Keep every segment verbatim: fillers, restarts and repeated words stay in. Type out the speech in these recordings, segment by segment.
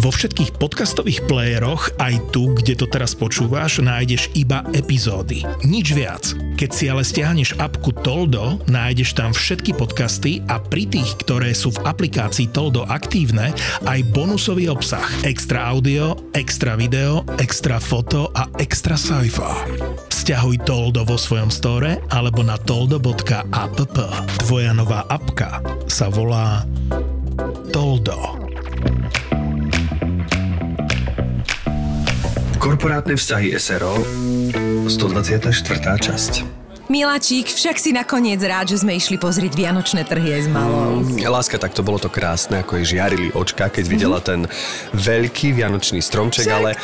Vo všetkých podcastových playeroch, aj tu, kde to teraz počúvaš, nájdeš iba epizódy. Nič viac. Keď si ale stiahneš apku Toldo, nájdeš tam všetky podcasty a pri tých, ktoré sú v aplikácii Toldo aktívne, aj bonusový obsah. Extra audio, extra video, extra foto a extra sci-fi. Sťahuj Toldo vo svojom store alebo na toldo bodka app. Tvoja nová apka sa volá Toldo. Korporátne vzťahy es er ó, stodvadsiata štvrtá časť. Miláčik, však si nakoniec rád, že sme išli pozrieť vianočné trhy aj s malou. Láska, tak to bolo to krásne, ako jej žiarili očka, keď videla ten veľký vianočný stromček, však. ale...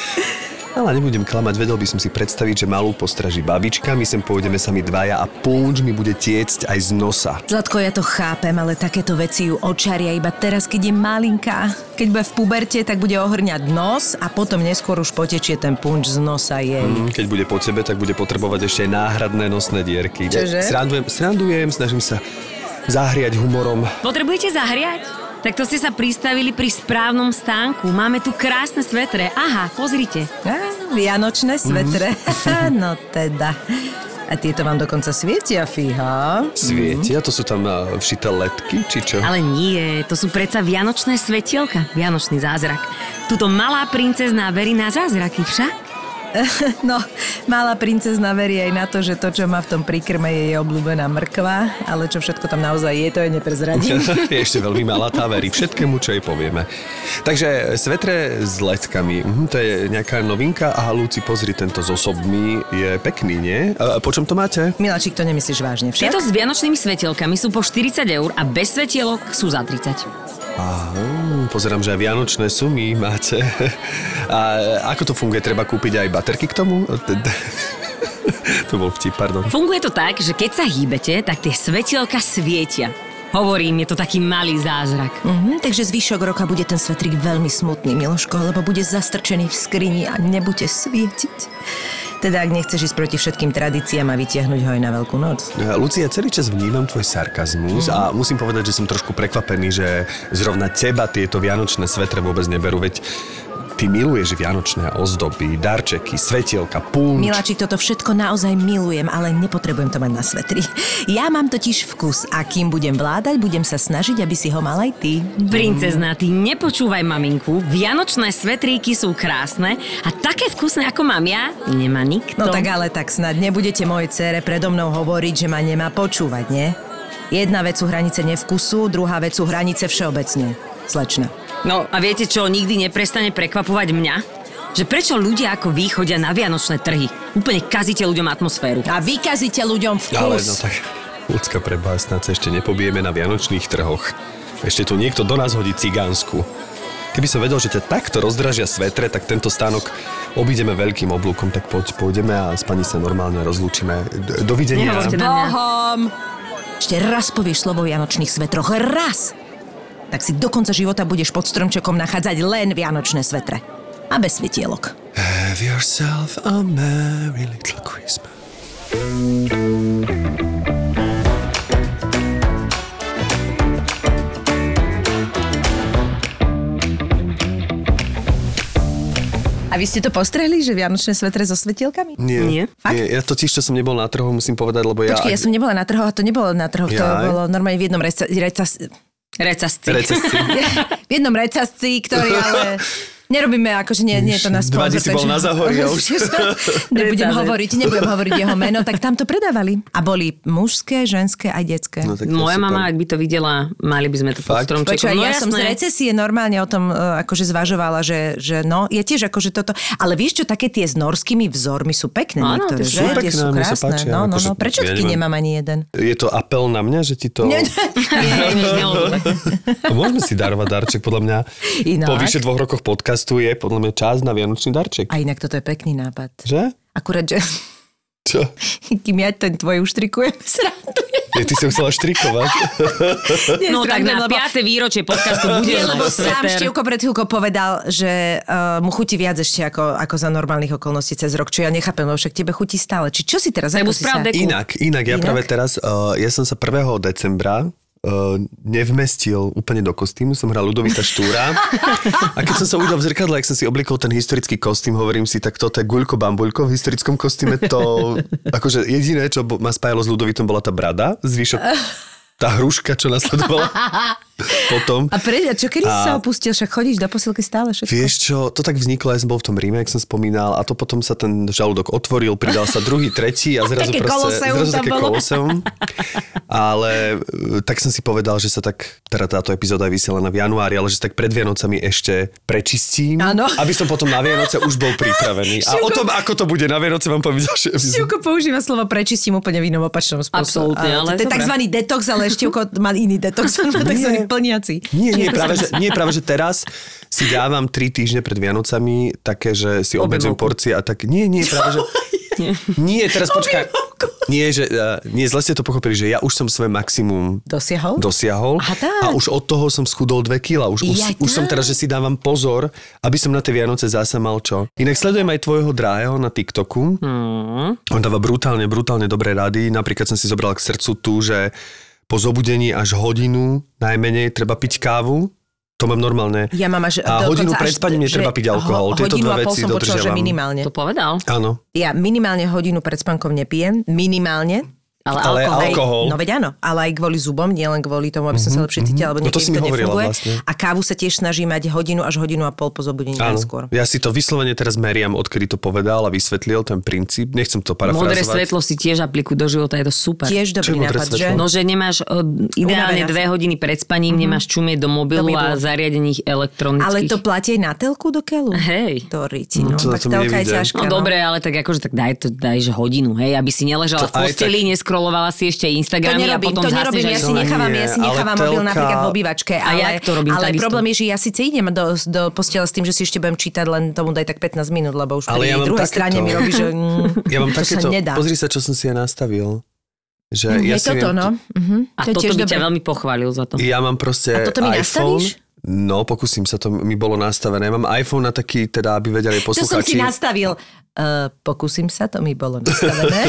Ale nebudem klamať, vedel by som si predstaviť, že malú postraží babička, my sem pôjdeme sami dvaja a punč mi bude tiecť aj z nosa. Zlatko, ja to chápem, ale takéto veci ju očaria iba teraz, keď je malinká. Keď bude v puberte, tak bude ohrňať nos a potom neskôr už potečie ten punč z nosa jej. Mm, keď bude po tebe, tak bude potrebovať ešte aj náhradné nosné dierky. Čože? Srandujem, srandujem, snažím sa zahriať humorom. Potrebujete zahriať? Tak to ste sa pristavili pri správnom stánku. Máme tu krásne svetre. Aha, pozrite. Á, vianočné svetre. Mm. No teda. A tieto vám dokonca svietia, fíha. Svietia? Mm. To sú tam všité ledky, či čo? Ale nie, to sú predsa vianočné svetielka. Vianočný zázrak. Tuto malá princezná verí na zázraky však. No, malá princezna verí aj na to, že to, čo má v tom prikrme, je jej obľúbená mrkva, ale čo všetko tam naozaj je, to je neprezradím. Je ešte veľmi malá, tá verí všetkému, čo jej povieme. Takže svetre s leckami, mhm, to je nejaká novinka. Aha, Luci, pozri, tento zosobný je pekný, nie? A po čom to máte? Miláčik, to nemyslíš vážne však? Tieto s vianočnými svetielkami sú po štyridsať eur a bez svetielok sú za tridsať. Aha, pozerám, že aj vianočné sumy máte. A ako to funguje? Treba kúpiť aj baterky k tomu? To bol vtip, pardon. Funguje to tak, že keď sa hýbete, tak tie svetielka svietia. Hovorím, je to taký malý zázrak. Mm-hmm, takže zvyšok roka bude ten svetrik veľmi smutný, Miloško, lebo bude zastrčený v skrini a nebude svietiť. Teda, ak nechceš ísť proti všetkým tradíciám a vytiahnuť ho aj na Veľkú noc. Lucia, celý čas vnímam tvoj sarkazmus mm. a musím povedať, že som trošku prekvapený, že zrovna teba tieto vianočné svetre vôbec neberú, veď ty miluješ vianočné ozdoby, darčeky, svetielka, punč. Miláčik, toto všetko naozaj milujem, ale nepotrebujem to mať na svetri. Ja mám totiž vkus a kým budem vládať, budem sa snažiť, aby si ho mal aj ty. Princezná, ty nepočúvaj maminku. Vianočné svetríky sú krásne a také vkusné, ako mám ja, nemá nikto. No tak ale tak snad nebudete mojej dcére predo mnou hovoriť, že ma nemá počúvať, nie? Jedna vec sú hranice nevkusu, druhá vec sú hranice všeobecne. Slečna. No a viete čo, nikdy neprestane prekvapovať mňa? Že prečo ľudia ako vy chodia na vianočné trhy? Úplne kazíte ľuďom atmosféru. A vy kazíte ľuďom vkus. Ale no tak, ľudská prebásná, sa ešte nepobijeme na vianočných trhoch. Ešte tu niekto do nás hodí cigánsku. Keby som vedel, že ťa takto rozdražia svetre, tak tento stánok obídeme veľkým oblúkom. Tak poď, pôjdeme a s pani sa normálne rozlúčime. D- dovidenia. Nehovorte na mňa. Bohom! Ešte raz povieš slovo vianočných svetroch. Raz! Tak si do konca života budeš pod stromčekom nachádzať len vianočné svetre. A bez svetielok. Have yourself a merry little Christmas. A vy ste to postrehli, že vianočné svetre so svetielkami? Nie. Nie. Fakt? Nie, ja totiž, čo som nebol na trhu, musím povedať, lebo ja... Počkej, ja som nebola na trhu a to nebolo na trhu. Ja, to bolo normálne v jednom reca... reca... Recasci. V jednom recasci, ktorý ale... Nerobíme, akože nie, nie je to na sponzor. Dva dní si bol na Zahori a už... nebudem hovoriť, nebudem hovoriť jeho meno, tak tam to predávali. A boli mužské, ženské aj detské. No, moja super. Mama, ak by to videla, mali by sme to pod stromčekom. Počuva, no, ja jasné. Som z recesie normálne o tom akože zvažovala, že, že no, je tiež akože toto... Ale vieš čo, také tie s norskými vzormi sú pekné. Áno, niektoré, sú pekné, sú krásne. No, no, no, prečo ty nemám ani jeden? Je to apel na mňa, že ti to... Nie, môžeme si darovať darček, podľa mňa. Po vyše dvoch rokoch podcast tu je podľa mňa čas na vianočný darček. A inak toto je pekný nápad. Že? Akurát, že... Čo? Kým ja ten tvoj uštrikujem, srandujem. Ja, ty si chcela štrikovať. No tak na piate výročie podcastu bude. Lebo sám Števko pred chvíľkou povedal, že uh, mu chutí viac ešte ako, ako za normálnych okolností cez rok, čo ja nechápem, lebo však tebe chutí stále. Či čo si teraz? Inak, inak, ja inak? práve teraz, uh, ja som sa prvého decembra nevmestil úplne do kostýmu. Som hral Ľudovíta Štúra. A keď som sa uvidel v zrkadle, ak som si oblikol ten historický kostým, hovorím si, tak toto je guľko bambuľko. V historickom kostýme to... Akože jediné, čo ma spájalo s Ľudovítom, bola tá brada. Zvyšok... Tá hruška, čo nasledovala potom. A prečo, čo kedy a... si sa opustil? Však chodíš do posilky stále všetko? Vieš čo, to tak vzniklo, ja som bol v tom Ríme, jak som spomínal, a to potom sa ten žalúdok otvoril, pridal sa druhý, tretí a zrazu také proste, zrazu také koloseum. Ale tak som si povedal, že sa tak, teda táto epizóda je vysielaná v januári, ale že tak pred Vianocami ešte prečistím, ano. Aby som potom na Vianoce už bol pripravený. A Šivko... o tom, ako to bude na Vianoce, vám poviem ďalšie epizódy. Šivko používa slovo prečistím úplne v inom opačnom spôsobe. Absolútne, ale... To je takzvaný detox, ale Števko má iný detox, takzvaný plniaci. Nie, nie práve, že, nie, práve, že teraz si dávam tri týždne pred Vianocami také, že si obmedzujem porcie a tak... Nie, nie, práve, že... Nie, nie teraz počkaj. Nie, že, nie, zle ste to pochopili, že ja už som svoje maximum dosiahol, dosiahol a už od toho som schudol dve kila. Už, ja už, už som teraz, že si dávam pozor, aby som na tie Vianoce zasa mal čo. Inak sledujem aj tvojho drahého na TikToku. Hmm. On dáva brutálne, brutálne dobré rady. Napríklad som si zobral k srdcu tu, že po zobudení až hodinu najmenej treba piť kávu. To mám normálne. Ja mám až a hodinu pred spaním netreba piť alkohol. Ho, Tieto dve veci dodržiavam. Hodinu a pol som počul, že minimálne. To povedal? Áno. Ja minimálne hodinu pred spánkom nepijem. Minimálne. Ale, ale alkohol. alkohol. Aj, no veď áno. Ale aj kvôli zubom, nielen kvôli tomu, aby som sa lepšie cítila, alebo niekým no to, si to nefunguje. Vlastne. A kávu sa tiež snaží mať hodinu až hodinu a pol po zobudení najskôr. Ja si to vyslovene teraz meriam, odkedy to povedal a vysvetlil ten princíp. Nechcem to parafrazovať. Modré svetlo si tiež aplikuj do života, je to super. Tiež dobrý nápad, že? No, že nemáš ideálne dve hodiny pred spaním, mm-hmm. nemáš čumieť do mobilu a zariadených elektronických. Ale to platí na telku do keľu? Hej. To ríti, no. no to tak telka je ťažká. No dobre, ale tak akože tak daj to, dajže hodinu, hej, aby si neležala v posteli, scrollovala si ešte Instagramy a potom to nerobím, ja si nechávam, ja si nechávam mobil napríklad v obývačke, ale, ja to robím ale problém je, že ja síce idem do, do postele s tým, že si ešte budem čítať, len tomu daj tak pätnásť minút, lebo už pri ja druhej strane to. Mi robí, že mm, ja mám to takéto, sa nedá. Pozri sa, čo som si ja nastavil. Že mm, ja si toto, viem, no. Uh-huh. A to toto by ťa veľmi pochválil za to. Ja mám proste a toto mi nastavíš? No, pokúsim sa, to mi bolo nastavené. Mám iPhone na taký, teda, aby vedeli poslucháči. To som si nastavil. Uh, pokúsim sa, to mi bolo nastavené.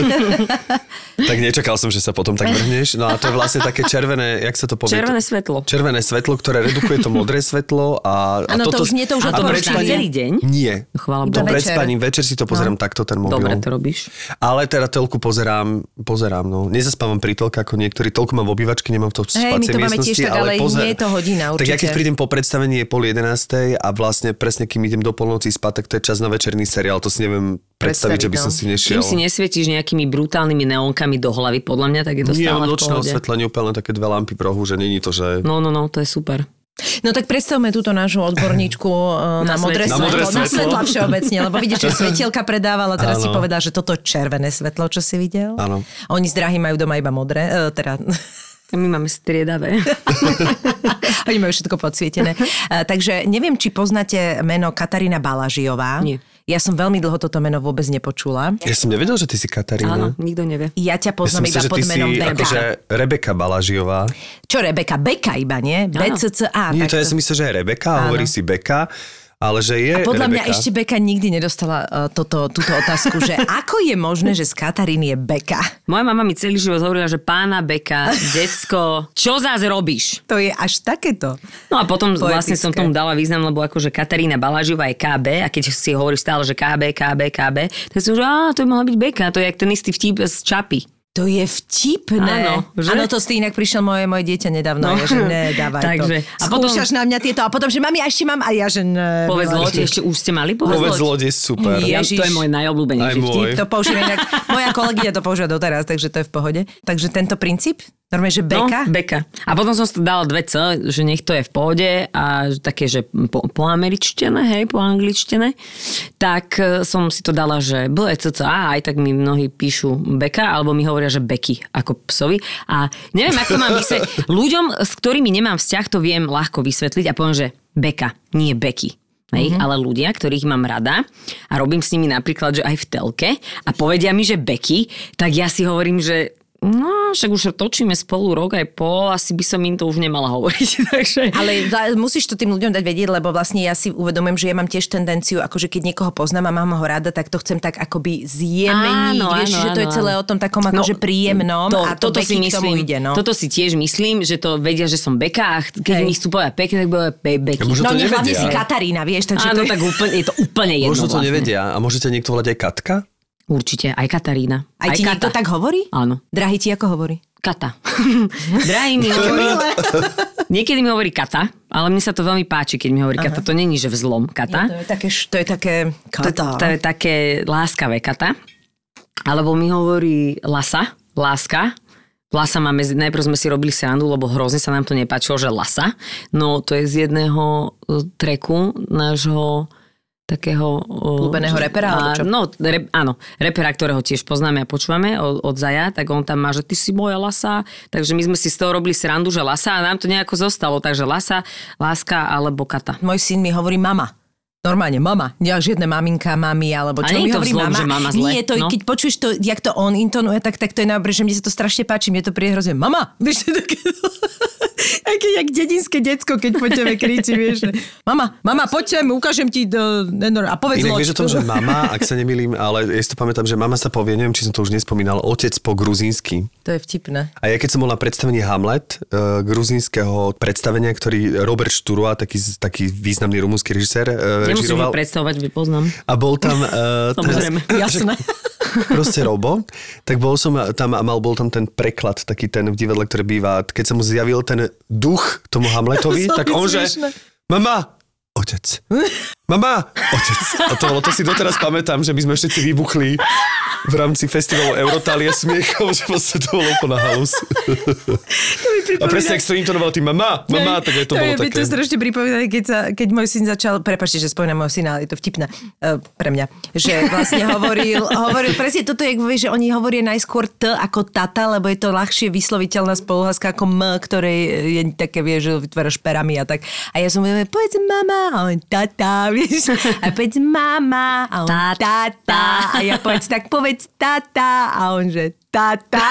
Tak nečakal som, že sa potom tak vrhneš. No a to je vlastne také červené, jak sa to povie? Červené svetlo. Červené svetlo, ktoré redukuje to modré svetlo. A, a ano, toto, to už nie, to už odporúčam celý deň. Nie. Chvála Bohu. Pred spaním, večer si to pozerám no. takto, ten mobil. Dobre, to robíš. Ale teda telku pozerám, pozerám, no. Nezaspávam pri telke, ako niektorí. Telku mám v obývačke, nemám to v spácej miestnosti, ale pozerám. Nie je to hodina určite. Tak ja keď prídem po predstavení je pol jedenástej a vlastne presne kým idem do polnoci spať, tak to je čas na večerný seriál. To si neviem predstaviť, že by som si nešiel. Kým si nesvietíš nejakými brutálnymi neónkami do hlavy, podľa mňa, tak je to stále v pohode. Nie, nočné osvetlenie, úplne také dve lampy v rohu, že není to, že... No, no, no, to je super. No tak predstavme túto našu odborníčku na, na modré svetlo. Na modré svetlo. Na svetlo všeobecne, lebo vidíš, že svetielka predávala, teraz ano. Si povedal, že toto červené svetlo, čo si videl. Áno. Oni z drahy majú doma iba modré, teda... My máme striedavé. Oni majú všetko podsvietené. Takže neviem, či poznáte meno Katarína Balážiová. Nie. Ja som veľmi dlho toto meno vôbec nepočula. Ja som nevedel, že ty si Katarína. Áno, nikto nevie. Ja ťa poznám ja iba sa, pod menom Beka. Akože Rebeka Balážiová. Čo Rebeka? Beka iba, nie? bé cé cé á. Nie, to ja som myslel, že je Rebeka, áno. Hovorí si Beka. Ale že je a podľa Rebeka. Mňa ešte Beka nikdy nedostala uh, toto, túto otázku, že ako je možné, že z Kataríny je Beka? Moja mama mi celý život hovorila, že pána Beka, decko, čo zás robíš? To je až takéto. No a potom poetické. Vlastne som tomu dala význam, lebo akože Katarína Balážiová je ká bé a keď si hovoríš stále, že ká bé, ká bé, ká bé, tak som, že á, to by mohla byť Beka, to je jak ten istý vtip z Čapy. To je vtipné. Áno, to si inak prišiel moje, moje dieťa nedávno. No. Ja, že ne, dávaj takže, to. A skúšaš potom, na mňa tieto. A potom, že mami, a ešte mám. A ja, že ne. Povedz loď, ešte už ste mali povedz loď. Povedz loď je super. Ježiš. To je môj najobľúbenejší vtip. To používa inak. Moja kolegyňa to používa doteraz, takže to je v pohode. Takže tento princíp? Normálne, že Beka? No, Beka. A potom som si dala dve C, že nech to je v pohode a také, že po, po američtene, hej, po angličtene, tak som si to dala, že bé cé cé á, aj tak mi mnohí píšu Beka, alebo mi hovoria, že Beky, ako psovi. A neviem, ako mám vysvetliť. Ľuďom, s ktorými nemám vzťah, to viem ľahko vysvetliť a poviem, že Beka, nie Beky. Hej, mm-hmm. Ale ľudia, ktorých mám rada a robím s nimi napríklad, že aj v telke a povedia mi, že Beky, tak ja si hovorím, že No, však už točíme spolu rok aj pol, asi by som im to už nemala hovoriť. Takže... Ale musíš to tým ľuďom dať vedieť, lebo vlastne ja si uvedomujem, že ja mám tiež tendenciu, akože keď niekoho poznám a mám ho rada, tak to chcem tak akoby zjemeniť. Áno, vieš, áno, že to áno, je celé áno. o tom takom akože no, príjemnom to, a to toto si myslím, ide, no. Toto si tiež myslím, že to vedia, že som Beka a keď mi chcú povedať Beka, tak bude Beky. Ja, no nech hlavne si Katarína, vieš. Takže áno, to je... tak úplne, je to úplne jedno. Možno to vlastne nevedia a môžete niekto volať aj Katka? Určite, aj Katarína. Aj, aj ti Kata. Niekto tak hovorí? Áno. Drahý ti ako hovorí? Kata. Drahý mi hovorí... Niekedy mi hovorí Kata, ale mne sa to veľmi páči, keď mi hovorí Aha. Kata. To není, že vzlom Kata. Je, to je také... To je také... Kata. To, to je také láskavé Kata. Alebo mi hovorí Lasa, láska. Lasa máme... Najprv sme si robili srandu, lebo hrozne sa nám to nepáčilo, že Lasa. No to je z jedného treku nášho... takého... Ľúbeného repera, alebo čo? No, re, áno. Repera, ktorého tiež poznáme a počúvame od, od Zaja, tak on tam má, že ty si moja Lasa. Takže my sme si z toho robili srandu, že Lasa a nám to nejako zostalo. Takže Lasa, láska alebo Kata. Môj syn mi hovorí mama. Normálne, mama. Ja žiadne maminka, mami, alebo čo mi hovorí mama. mama zle, Nie, to, no? Keď počuješ to, jak to on intonuje, tak, tak to je naobre, že mne sa to strašne páči. Mne to príde hrozne. Mama! Vieš, to také... Aké jak dedinské decko, keď po tebe kričí, vieš. Mama, mama, poď sem, ukážem ti do... a povedz loď. Inak vieš o tom, že mama, ak sa nemýlim, ale ja si to pamätám, že mama sa povie, neviem, či som to už nespomínal, otec po gruzínsky. To je vtipné. A ja keď som bol na predstavení Hamlet, uh, gruzínskeho predstavenia, ktorý Robert Sturua, taký, taký významný rumúnsky režisér, uh, musím ho predstavovať, poznám. A bol tam... Uh, Samozrejme, teraz, jasné. Proste Robo. Tak bol som tam a mal bol tam ten preklad, taký ten v divadle, ktorý býva. Keď sa mu zjavil ten duch tomu Hamletovi, tak on že... Mama! Otec. Mama! Otec. A to, to si doteraz pamätám, že my sme všetci vybuchli v rámci festivalu Eurotalia smiechom, že vlastne to bolo úplná halus. A presne, ak to intonoval tým mama, mama, tak aj to, to bolo je, také. To je strašne pripomínali, keď, sa, keď môj syn začal, prepáčte, že spomínam môj syna, ale je to vtipné uh, pre mňa, že vlastne hovoril, hovoril presne toto, jak vieš, že oni hovoria najskôr T ako tata, lebo je to ľahšie vysloviteľná spoluhláska ako M, ktoré je také, vieš, vytváraš perami a tak. A ja som hovoril, povedz mama, a on tata, vieš. A povedz mama, a on tata. A ja povedz, tak povedz tata. A on že tata.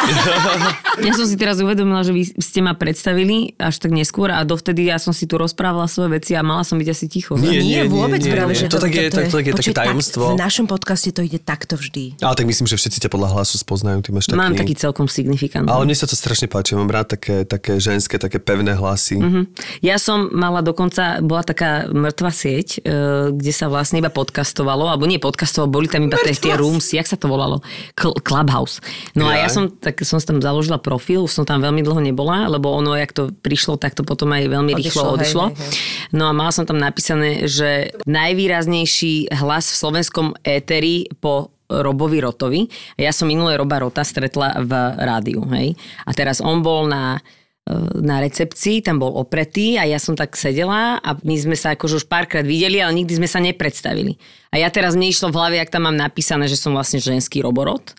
Ja som si teraz uvedomila, že vy ste ma predstavili až tak neskôr a dovtedy ja som si tu rozprávala svoje veci a mala som byť asi ticho. Nie, nie, nie vôbec nie, nie, práve, nie. Že to, to, tak to, je, to, je, to je také tajomstvo. Tak, v našom podcaste to ide takto vždy. Ale tak myslím, že všetci ťa podľa hlasu spoznajú. Ty máš taký... Mám taký celkom signifikant. Ale mne sa to strašne páči. Mám rád také, také ženské, také pevné hlasy. Mm-hmm. Ja som mala dokonca, bola taká mŕtva sieť, kde sa vlastne iba podcastovalo, alebo nie podcastovalo, boli tam iba tie rooms, jak sa to volalo? Clubhouse. No a ja som, tak som tam založila profil, už som tam veľmi dlho nebola, lebo ono, jak to prišlo, tak to potom aj veľmi rýchlo odišlo. No a mala som tam napísané, že najvýraznejší hlas v slovenskom éteri po Robovi Rotovi. Ja som minulé Roba Rota stretla v rádiu, hej. A teraz on bol na... na recepcii, tam bol opretý a ja som tak sedela a my sme sa akože už párkrát videli, ale nikdy sme sa nepredstavili. A ja teraz mne išlo v hlave, ak tam mám napísané, že som vlastne ženský roborot,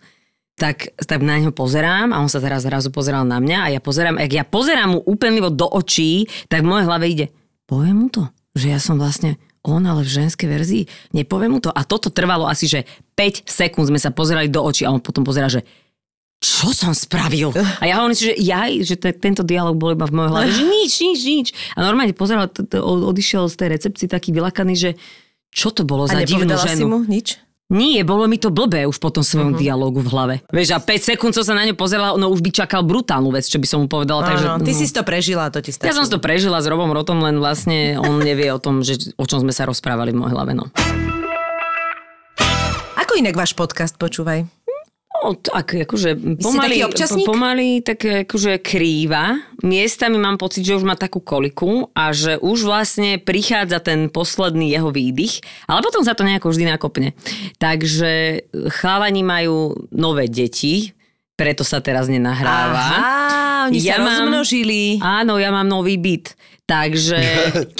tak, tak na neho pozerám a on sa teraz zrazu pozeral na mňa a ja pozerám, ak ja pozerám mu úplnivo do očí, tak v mojej hlave ide, poviem mu to, že ja som vlastne on, ale v ženskej verzii, nepoviem mu to. A toto trvalo asi, že päť sekúnd sme sa pozerali do očí a on potom pozerá, že čo som spravil? A ja hovorím si, že ja, že t- tento dialog bol iba v mojej hlave, že nič, nič, nič. A normálne pozeral, t- t- odišiel z tej recepcie taký vylakaný, že čo to bolo za divnú ženu. A nepovedala si mu nič? Nie, bolo mi to blbé už po tom svojom uh-huh. dialógu v hlave. Vieš, a päť sekúnd som sa na ňu pozerala, no už by čakal brutálnu vec, čo by som mu povedala. Áno, takže, ty no. si to prežila, to ti stačilo. Ja som to prežila s Robom Rotom, len vlastne on nevie o tom, že, o čom sme sa rozprávali v mojej hlave. No. Ako inak váš podcast počúvaj? No, tak, akože pomaly, pomaly tak akože krýva. Miestami mám pocit, že už má takú koliku a že už vlastne prichádza ten posledný jeho výdych, ale potom sa to nejako vždy nakopne. Takže chalani majú nové deti, preto sa teraz nenahráva. Aha, oni ja sa mám, rozmnožili. Áno, ja mám nový byt. Takže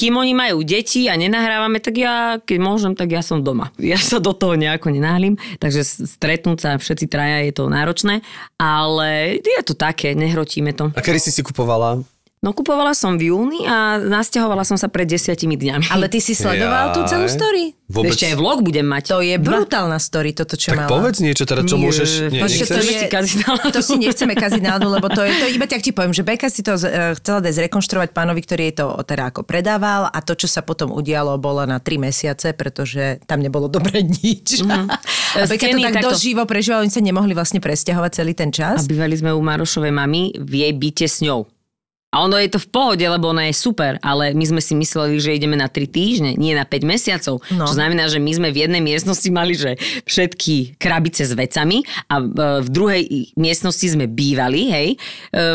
kým oni majú deti a nenahrávame, tak ja, keď môžem, tak ja som doma. Ja sa do toho nejako nenáhlim, takže stretnúť sa všetci traja je to náročné, ale je to také, nehrotíme to. A kedy si si kupovala No kupovala som v júni a nasťahovala som sa pred desiatimi dňami. Ale ty si sledoval ja, tú celú story? Vôbec... Ešte aj vlog budem mať. To je brutálna story, toto čo tak mala. Tak povedz niečo teda, čo môžeš... Nie, Počkej, to, je, to si nechceme kaziť náladu, lebo to je... To, iba tak ti poviem, že Beka si to uh, chcela dať zrekonštruovať pánovi, ktorý jej to teda ako predával a to, čo sa potom udialo, bolo na tri mesiace, pretože tam nebolo dobre nič. Mm. A Beka to tak takto... doživo prežívala, oni sa nemohli vlastne presťahovať celý ten čas. A bývali sme u Marošovej mamy v jej byte s ňou. A ono je to v pohode, lebo ona je super, ale my sme si mysleli, že ideme na tri týždne, nie na päť mesiacov. No. Čo znamená, že my sme v jednej miestnosti mali, že všetky krabice s vecami a v druhej miestnosti sme bývali, hej,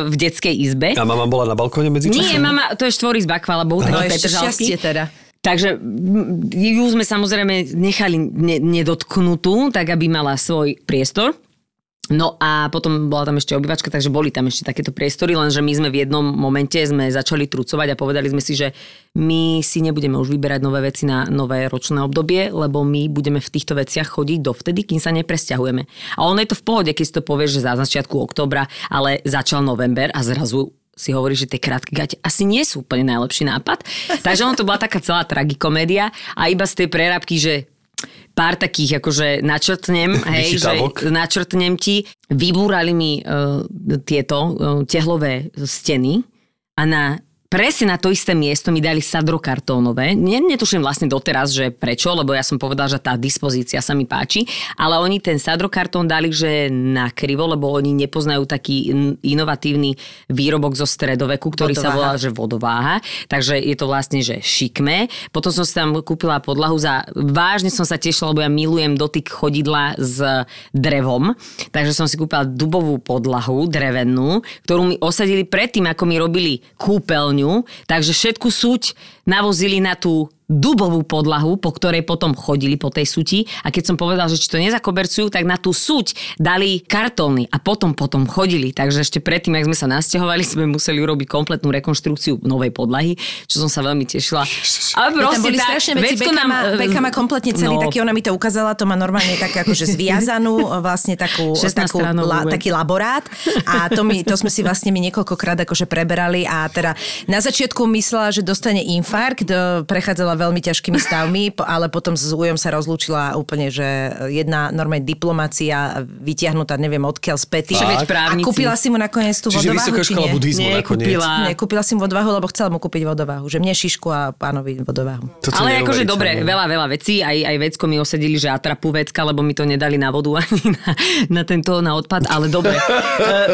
v detskej izbe. A mama bola na balkóne medzi časom? Nie, mama, to je štvorizba, chvála Bohu, taký petržalský. Teda. Takže ju sme samozrejme nechali ne- nedotknutú, tak aby mala svoj priestor. No a potom bola tam ešte obývačka, takže boli tam ešte takéto priestory, lenže my sme v jednom momente sme začali trucovať a povedali sme si, že my si nebudeme už vyberať nové veci na nové ročné obdobie, lebo my budeme v týchto veciach chodiť dovtedy, kým sa nepresťahujeme. A ono je to v pohode, keď si to povieš, že za začiatku októbra, ale začal november a zrazu si hovorí, že tie krátke gate asi nie sú úplne najlepší nápad. Takže ono to bola taká celá tragikomédia a iba z tej prerábky, že pár takých, akože načrtnem, hej, že načrtnem ti. Vybúrali mi uh, tieto uh, tehlové steny a na, presne na to isté miesto mi dali sadrokartónové. Ne, netuším vlastne doteraz, že prečo, lebo ja som povedala, že tá dispozícia sa mi páči, ale oni ten sadrokartón dali, že na krivo, lebo oni nepoznajú taký inovatívny výrobok zo stredoveku, ktorý vodováha. Sa volá, že vodováha. Takže je to vlastne, že šikmé. Potom som si tam kúpila podlahu za... Vážne som sa tešila, lebo ja milujem dotyk chodidla s drevom. Takže som si kúpila dubovú podlahu, drevennú, ktorú mi osadili predtým, ako mi robili kúpeľňu. Takže všetku súť navozili na tú dubovú podlahu, po ktorej potom chodili po tej súti. A keď som povedal, že či to nezakobercujú, tak na tú súť dali kartóny a potom potom chodili. Takže ešte predtým, ak sme sa nasťahovali, sme museli urobiť kompletnú rekonštrukciu novej podlahy, čo som sa veľmi tešila. Ale proste boli tá, strašné veci. Beka, nám, má, Beka má kompletne celý no, taký, ona mi to ukázala, to má normálne tak akože zviazanú, vlastne takú, takú la, taký laborát. A to, my, to sme si vlastne my niekoľkokrát akože preberali a teda na začiatku myslela, že dostane infarkt, prechádzala veľmi ťažkými stavmi, ale potom s újom sa rozlúčila úplne, že jedna normálna diplomácia vytiahnutá, neviem odkiaľ späty. A kúpila si mu nakoniec tú Čiže vodováhu, či nie? Nekúpila. Nie, kúpila si mu vodováhu, lebo chcela mu kúpiť vodováhu. Že mne šišku a pánovi vodováhu. Toto ale akože dobre, veľa, veľa vecí. Aj, aj vecko mi osadili, že atrapu vecka, lebo mi to nedali na vodu ani na, na tento, na odpad, ale dobre.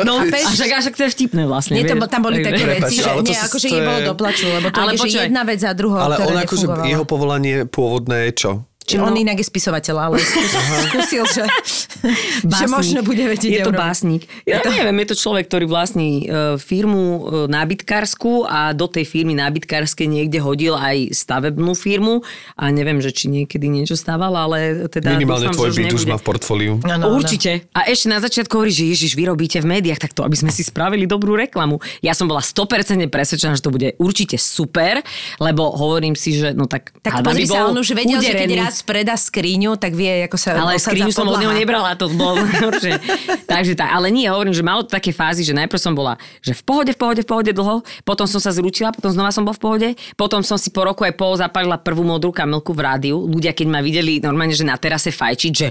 No, a však, a však to je vtipné vlastne. Nie, to, tam boli také veci, že nie, akože nebolo doplaču, lebo to je jedna vec za druhou. Jeho povolanie pôvodné je čo? Čiže no. On inak je spisovateľ, ale skúsil, skúsil že, že možno bude vedieť. Je to básnik. Ja to... neviem, je to človek, ktorý vlastní firmu nábytkársku a do tej firmy nábytkárskej niekde hodil aj stavebnú firmu a neviem, že či niekedy niečo staval, ale teda... Minimálne tvoj byt už má v portfóliu. No, no, určite. No. A ešte na začiatku hovorí, že Ježiš, vy robíte v médiách takto, aby sme si spravili dobrú reklamu. Ja som bola sto percent presvedčená, že to bude určite super, lebo hovorím si, že no tak... Tak pozri sa, on už vedel, že keď raz predá skriňu, tak vie, ako sa... Ale skriňu som od neho nebrala, to bolo horšie. Takže tak, ale nie, hovorím, že malo to také fázy, že najprv som bola, že v pohode, v pohode, v pohode dlho, potom som sa zrútila, potom znova som bol v pohode, potom som si po roku aj pol zapalila prvú modrú kamilku v rádiu. Ľudia, keď ma videli normálne, že na terase fajčiť, že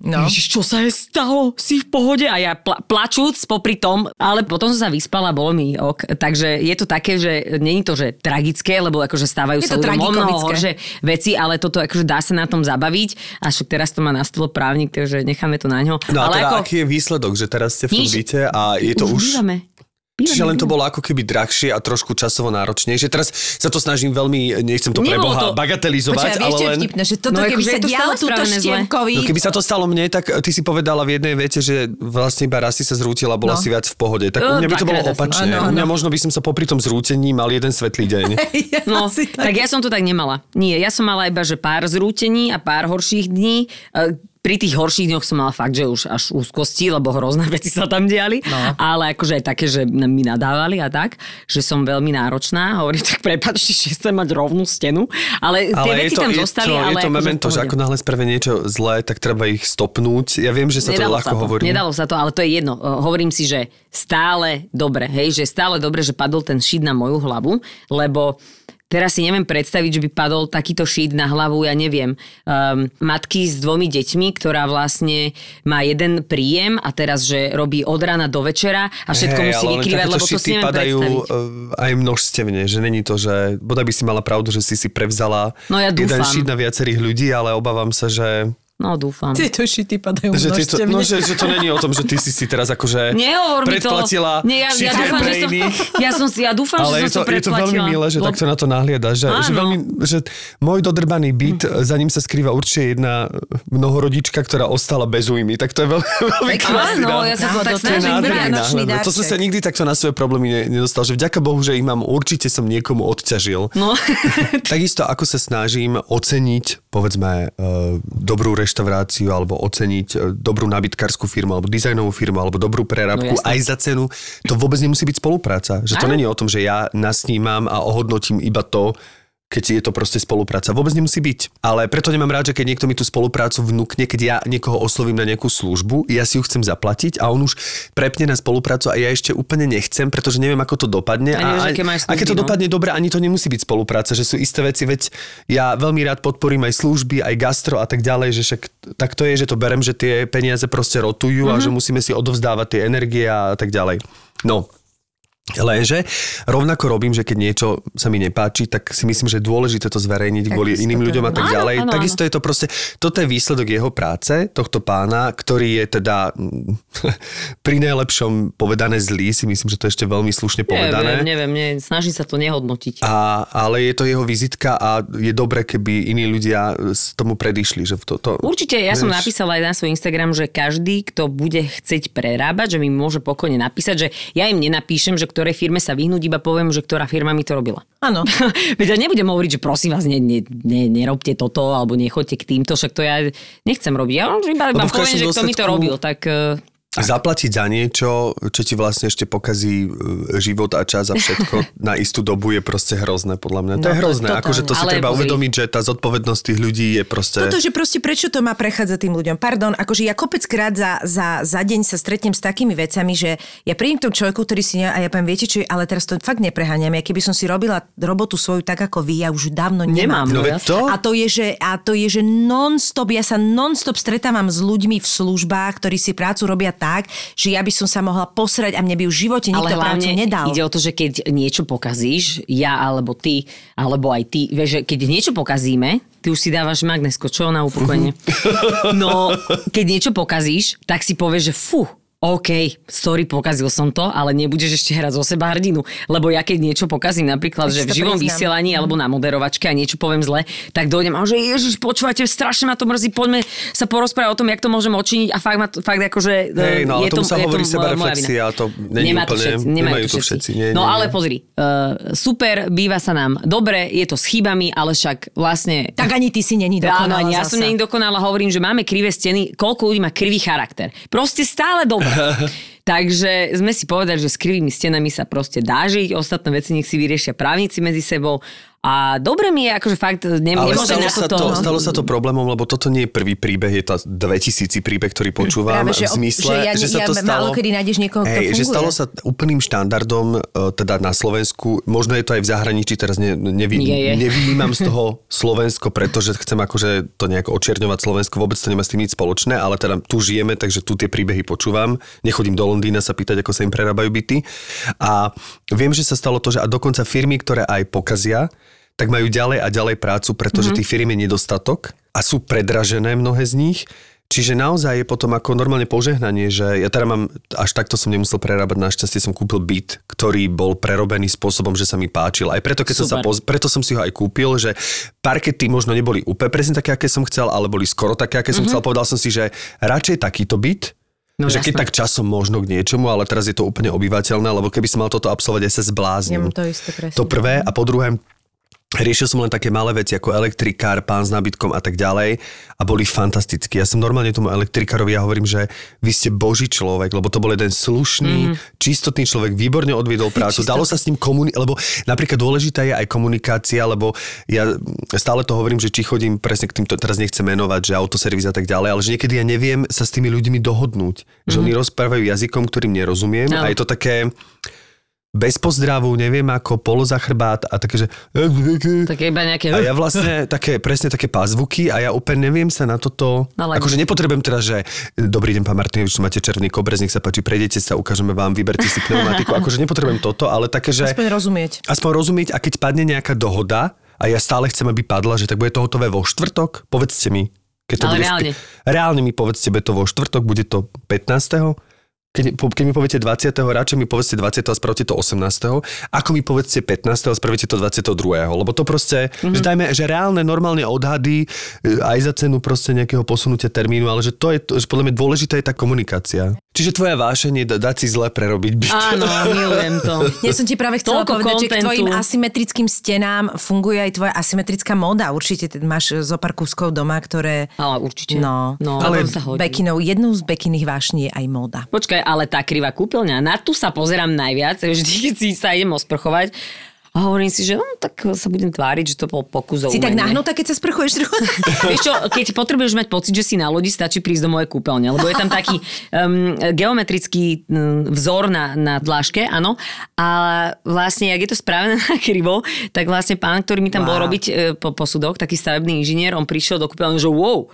no. Ježiš, čo sa je stalo? Si v pohode? A ja pla- plačúc popri tom, ale potom som sa vyspala, bolo mi ok. Takže je to také, že není to, že tragické, lebo akože stávajú sa mnoho horšie veci, ale toto akože dá sa na tom zabaviť, až teraz to má na stôl právnik, takže necháme to na ňo. No a ale teda ako... aký je výsledok, že teraz ste v tom byte a je to už... už... Bývame. Bývame, Čiže len bývame. To bolo ako keby drahšie a trošku časovo náročnejšie. Teraz sa to snažím veľmi, nechcem to pre Boha to... bagatelizovať, Počuva, ale len... Vtipne, že toto, no, keby sa dialo túto štiemkovi... No, keby sa to stalo mne, tak ty si povedala v jednej vete, že vlastne iba raz si sa zrútila, bola no. si viac v pohode. Tak no, u mňa by to bolo opačné. No, no, no. U mňa možno by som sa popri tom zrútení mal jeden svetlý deň. No, tak ja som to tak nemala. Nie, ja som mala iba, že pár zrútení a pár horších dní. pri tých horších dňoch som mala fakt, že už až úzkosti, lebo hrozné veci sa tam diali. No. Ale akože aj také, že mi nadávali a tak, že som veľmi náročná. Hovorím, tak prepáčte, že chcem mať rovnú stenu. Ale, ale tie veci to, tam zostali. Ale je to memento, že ako náhle spraví niečo zlé, tak treba ich stopnúť. Ja viem, že sa nedalo to ľahko sa to, hovorí. Nedalo sa to, ale to je jedno. Hovorím si, že stále dobre, hej, že stále dobre, že padol ten šíd na moju hlavu, lebo teraz si neviem predstaviť, že by padol takýto šít na hlavu, ja neviem. Um, matky s dvomi deťmi, ktorá vlastne má jeden príjem a teraz, že robí od rána do večera a všetko hey, musí vykrývať, lebo to si neviem predstaviť. Aj množstevne, že není to, že bodaj by si mala pravdu, že si si prevzala no ja jeden šít na viacerých ľudí, ale obávam sa, že... No, dúfam. Tieto šity padajú množte mne. No, že, že to není o tom, že ty si si teraz akože predplatila ja, šity ja pre iných. Ja, som si, ja dúfam, ale že som to, to predplatila. Ale je to veľmi milé, že Lop... takto na to nahliadaš. Že, že, veľmi, že môj dodrbaný byt, hm. za ním sa skrýva určite jedna mnohorodička, ktorá ostala bez újmy. Tak to je veľmi, veľmi krásne. Áno, ja sa to tak snažím. To som sa nikdy takto na svoje problémy nedostal. Že vďaka Bohu, že ich mám, určite som niekomu odťažil. Takisto ako sa snažím oceniť, povedzme, dobrú reč reštauráciu, alebo oceniť dobrú nábytkárskú firmu, alebo dizajnovú firmu, alebo dobrú prerábku, no aj za cenu. To vôbec nemusí byť spolupráca. Že to není o tom, že ja nasnímam a ohodnotím iba to, keď je to proste spolupráca. Vôbec nemusí byť. Ale preto nemám rád, že keď niekto mi tú spoluprácu vnúkne, keď ja niekoho oslovím na nejakú službu, ja si ju chcem zaplatiť a on už prepne na spoluprácu a ja ešte úplne nechcem, pretože neviem, ako to dopadne. A, a, neviem, a keď to no? dopadne dobre, ani to nemusí byť spolupráca, že sú isté veci, veď ja veľmi rád podporím aj služby, aj gastro a tak ďalej, že však tak to je, že to berem, že tie peniaze proste rotujú mm-hmm. a že musíme si odovzdávať tie energie a tak ďalej. No. Lenže rovnako robím, že keď niečo sa mi nepáči, tak si myslím, že je dôležité to zverejniť kvôli iným ľuďom a tak ďalej. Áno, áno, Takisto áno. je to proste, toto je výsledok jeho práce, tohto pána, ktorý je teda pri najlepšom povedané zlý, si myslím, že to je ešte veľmi slušne povedané. Neviem, neviem, neviem snaží sa to nehodnotiť. A, ale je to jeho vizitka a je dobré, keby iní ľudia s tomu predišli. Že to, to, Určite, ja vieš. som napísala aj na svoj Instagram, že každý, kto bude chcieť prerábať, že mi môže pokojne napísať, že ja im nenapíšem, že ktorej firme sa vyhnúť, iba poviem, že ktorá firma mi to robila. Áno. Veď ja nebudem hovoriť, že prosím vás, ne, ne, ne, nerobte toto, alebo nechoďte k týmto, však to ja nechcem robiť. Ja iba vám poviem, že kto mi to robil, tak... Tak. Zaplatiť za niečo, čo ti vlastne ešte pokazí život a čas a všetko na istú dobu je proste hrozné, podľa mňa. To no, je hrozné, to, to, akože to si treba boli. uvedomiť, že tá zodpovednosť tých ľudí je proste... Toto, že proste prečo to má prechádzať tým ľuďom? Pardon, akože ja kopeckrát za, za, za deň sa stretnem s takými vecami, že ja príjem k tomu človeku, ktorý si ne... a ja poviem, viete čo, ale teraz to fakt nepreháňam. Ja keby som si robila robotu svoju tak ako vy, ja už dávno nemám. nemám. No, to? A to je, že, a to je, že non-stop, ja sa non-stop stretávam s ľuďmi v službách, ktorí si prácu robia tak, že ja by som sa mohla posrať a mne by už v živote nikto prácu nedal. Ide o to, že keď niečo pokazíš, ja alebo ty, alebo aj ty, vieš, že keď niečo pokazíme, ty už si dávaš magnesko, čo na upokojenie. No, keď niečo pokazíš, tak si povieš, že fú, OK, sorry, pokazil som to, ale nebudeš ešte hrať zo seba hrdinu. Lebo ja keď niečo pokazím, napríklad, tak že v živom priznám. vysielaní alebo na moderovačke a niečo poviem zle, tak dojdem a že ježiš, počúvajte, strašne ma to mrzí, poďme sa porozprávať o tom, jak to môžem odčiniť a fakt, ma to, fakt akože hey, no, je to, sa je hovorí to moja vina. To nemá to všetci. Nemajú to všetci. Nie, no nie, ale nie. Pozri, uh, super, býva sa nám dobre, je to s chybami, ale však vlastne... Tak ani ty si není dokonala. Áno, ani ja som není dokonala, hovorím, že máme krivé steny, koľko ľudí má krivý charakter. Proste stále dobre. Takže sme si povedali, že s krivými stenami sa proste dá žiť, ostatné veci nech si vyriešia právnici medzi sebou. A dobre mi je, akože fakt ne, nemôžem na to... to stalo sa to problémom, lebo toto nie je prvý príbeh, je to dvetisíc príbeh, ktorý počúvam. Práve, že, v zmysle, že, ja, že sa ja to stalo... Málokedy nájdeš niekoho, kto hej, funguje. Že stalo sa úplným štandardom, teda na Slovensku, možno je to aj v zahraničí, teraz ne, nevý, nevynímam z toho Slovensko, pretože chcem akože to nejako očierňovať Slovensko, vôbec to nemá s tým nič spoločné, ale teda tu žijeme, takže tu tie príbehy počúvam. Nechodím do Londýna sa pýtať, ako sa im prerábajú byty. A viem, že sa stalo to, že a dokonca firmy, ktoré aj pokazia, tak majú ďalej a ďalej prácu, pretože mm-hmm. tých firiem je nedostatok a sú predražené mnohé z nich. Čiže naozaj je potom ako normálne požehnanie, že ja teda mám, až takto som nemusel prerábať, našťastie som kúpil byt, ktorý bol prerobený spôsobom, že sa mi páčil. Aj preto, keď som sa poz, preto som si ho aj kúpil, že parkety možno neboli úplne presne také, aké som chcel, ale boli skoro také, aké som mm-hmm. chcel. Povedal som si, že radšej takýto byt, no, že jasné. Keď tak časom možno k niečomu, ale teraz je to úplne obyvateľné, lebo keby som mal toto absolvovať, ja sa zblázním. Ja to, isté, to prvé a po druhé, Riešil som len také malé veci ako elektrikár, pán s nábytkom a tak ďalej a boli fantastickí. Ja som normálne tomu elektrikárovi, ja hovorím, že vy ste boží človek, lebo to bol jeden slušný, mm. čistotný človek, výborne odviedol prácu. Čisto. Dalo sa s ním komunikovať, lebo napríklad dôležitá je aj komunikácia, lebo ja stále to hovorím, že či chodím presne k týmto, teraz nechcem menovať, že autoservis a tak ďalej, ale že niekedy ja neviem sa s tými ľuďmi dohodnúť, mm. že oni rozprávajú jazykom, ktorým nerozumiem no. a je to také... bez pozdravu, neviem ako, polozachrbát a také, že... Také iba nejaké... A ja vlastne také, presne také pázvuky a ja úplne neviem sa na toto... Ale... Akože nepotrebujem teraz, že dobrý deň, pán Martinovič, máte červený koberec, nech sa páči, prejdete sa, ukážeme vám, vyberte si pneumatiku. Akože nepotrebujem toto, ale také, že... Aspoň rozumieť. Aspoň rozumieť a keď padne nejaká dohoda a ja stále chcem, aby padla, že tak bude to hotové vo štvrtok, povedzte mi. Keď to ale bude... reálne. Reálne mi povedzte, bude to vo štvrtok, bude to pätnásteho. Keď, keď mi poviete dvadsiateho, radšej mi povedzte dvadsiateho a spravte to osemnásteho. Ako mi povedzte pätnásteho a spravite to dvadsiateho druhého. Lebo to proste, mm-hmm. že dajme, že reálne, normálne odhady aj za cenu proste nejakého posunutia termínu, ale že to je, že podľa mňa dôležitá je tá komunikácia. Čiže tvoja vášenie dať si zle prerobiť byt. Áno, milujem to. Ja som ti práve chcela Toľko povedať, kontentu. Že k tvojim asymetrickým stenám funguje aj tvoja asymetrická móda. Určite máš zo pár kúskov doma, ktoré... Ale určite. No, no ale bekinov, jednou z bekinných vášní je aj móda. Počkaj, ale tá krivá kúpeľňa, na tú sa pozerám najviac, vždy, keď si sa idem osprchovať. A hovorím si, že no, tak sa budem tváriť, že to bol pokus o umenie. Si tak nahnutá, keď sa sprchuješ? Vieš čo, keď potrebuješ mať pocit, že si na lodi, stačí prísť do mojej kúpeľne, lebo je tam taký um, geometrický um, vzor na, na dláške, áno. A vlastne, jak je to spravené na krivo, tak vlastne pán, ktorý mi tam wow. bol robiť uh, po posudok, taký stavebný inžinier, on prišiel do kúpeľne, že wow,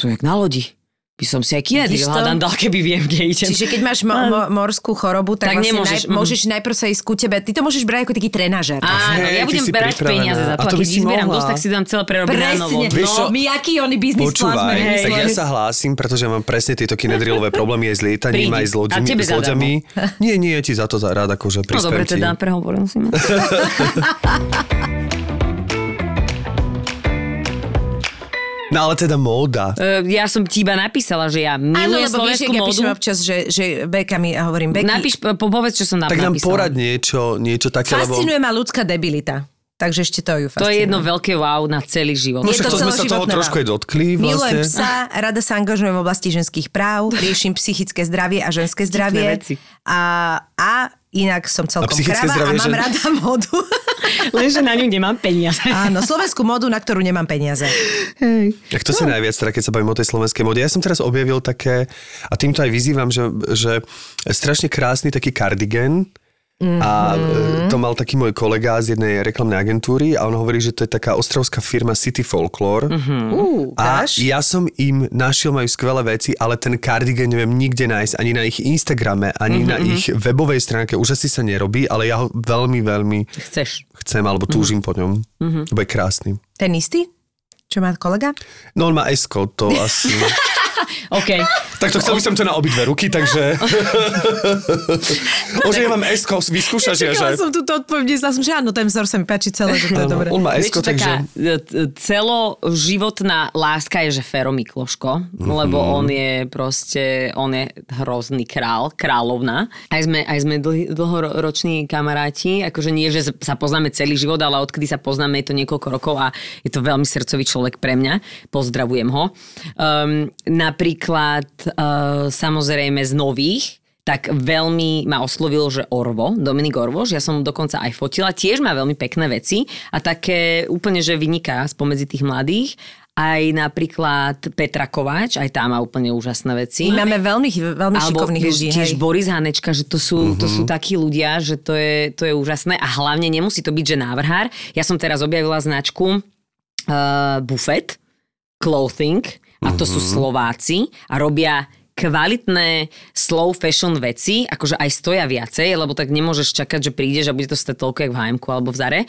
to je jak na lodi. By som si aj kedy hľadám, dal, keby viem, kde idem. Čiže keď máš mo- mo- morskú chorobu, tak, tak vlastne nemôžeš, naj- môžeš najprv sa ísť ku tebe. Ty to môžeš brať ako taký trenažer. Áno, ja budem berať peniaze za to, a, to a keď vyzbieram dosť, tak si dám celé prerobiť na novo. No, my aký oný biznis plán sme. Tak ja sa hlásim, pretože ja mám presne tieto kinedrilové problémy aj s lietaním, aj s loďami. Nie, nie, ja ti za to rád akože prispiem. No dobre, teda prehovorím si. No ale teda móda. Uh, ja som ti iba napísala, že ja milujem slovenskú módu. Áno, lebo vieš, ja píšem občas, že, že Beka mi hovorím. Beky, napíš, po, povedz, čo som tam napísala. Tak nám porad niečo, niečo také. Fascinuje lebo... ma ľudská debilita. Takže ešte to ju fascinuje. To je jedno veľké wow na celý život. No, však to sme sa toho trošku aj dotkli. Vlastne. Milujem sa, rada sa angažujem v oblasti ženských práv, riešim psychické zdravie a ženské zdravie. A... a Inak som celkom kravá a mám žen... rada modu. Lenže na ňu nemám peniaze. Áno, slovenskú modu, na ktorú nemám peniaze. Hej. Tak to no. si najviac, teda keď sa bavím o tej slovenskej mode. Ja som teraz objavil také, a týmto aj vyzývam, že, že strašne krásny taký kardigen. Mm-hmm. A to mal taký môj kolega z jednej reklamnej agentúry a on hovorí, že to je taká ostravská firma City Folklore. Mm-hmm. Uh, a dáš? Ja som im našiel, majú skvelé veci, ale ten kardigen neviem nikde nájsť, ani na ich Instagrame, ani mm-hmm. na ich webovej stránke. Už asi sa nerobí, ale ja ho veľmi, veľmi Chceš. chcem alebo túžim mm-hmm. po ňom. Mm-hmm. To je krásny. Ten istý? Čo má kolega? No on má esko, to asi... OK. Tak to chcel by som to na obidve ruky, takže... Ože ja mám esko, vyskúšaš ja, že... Nečakala som túto odpovedť, zlá som, že áno, ten vzor sa mi páči celé, že to je dobré. On má esko, takže... Celoživotná láska je, že Fero Mikloško, mm-hmm. lebo on je proste, on je hrozný král, kráľovná. Aj sme, aj sme dl- dlhoroční kamaráti, akože nie, že sa poznáme celý život, ale odkedy sa poznáme je to niekoľko rokov a je to veľmi srdcový človek pre mňa. Pozdravujem ho. Um, Napríklad, uh, samozrejme z nových, tak veľmi ma oslovil, že Orvo, Dominik Orvo, že ja som mu dokonca aj fotila, tiež má veľmi pekné veci a také úplne, že vyniká spomedzi tých mladých. Aj napríklad Petra Kováč, aj tá má úplne úžasné veci. My máme veľmi, veľmi šikovných ľudí. Alebo tiež Boris Hanečka, že to sú, uh-huh. to sú takí ľudia, že to je, to je úžasné a hlavne nemusí to byť, že návrhár. Ja som teraz objavila značku uh, buffet clothing. A to sú Slováci a robia kvalitné slow fashion veci, akože aj stoja viacej, lebo tak nemôžeš čakať, že prídeš a bude to stať toľko jak v há emku alebo v Zare,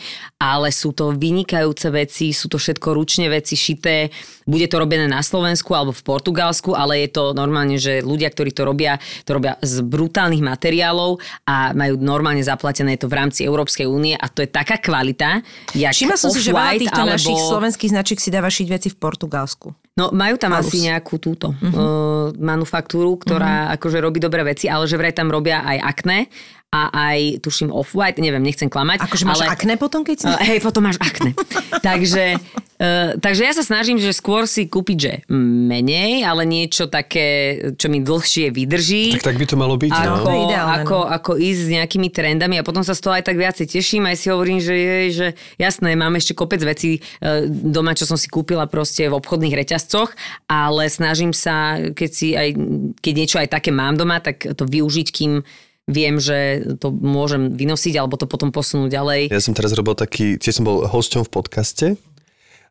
ale sú to vynikajúce veci, sú to všetko ručne veci šité, bude to robené na Slovensku alebo v Portugalsku, ale je to normálne, že ľudia, ktorí to robia, to robia z brutálnych materiálov a majú normálne zaplatené, je to v rámci Európskej únie a to je taká kvalita, jak Off-White. Všimla som si, že veľa týchto alebo... našich slovenských značiek si dáva šiť veci v Portugalsku. No majú tam Halus. Asi nejakú túto uh-huh. uh, manufaktúru, ktorá uh-huh. akože robí dobré veci, ale že vraj tam robia aj akné a aj tuším Off-White, neviem, nechcem klamať. Akože máš ale... akné potom, keď si... Uh, hej, potom máš akné. takže, uh, takže ja sa snažím, že skôr si kúpiť, že menej, ale niečo také, čo mi dlhšie vydrží. Tak, tak by to malo byť, ako, no. Ako, ako ísť s nejakými trendami a potom sa z toho aj tak viacej teším, aj si hovorím, že, je, že jasné, mám ešte kopec vecí uh, doma, čo som si kúpila proste v obchodných reťazcoch, ale snažím sa, keď si aj, keď niečo aj také mám doma, tak to využiť, kým viem, že to môžem vynosiť alebo to potom posunúť ďalej. Ja som teraz robil taký, tiež som bol hosťom v podcaste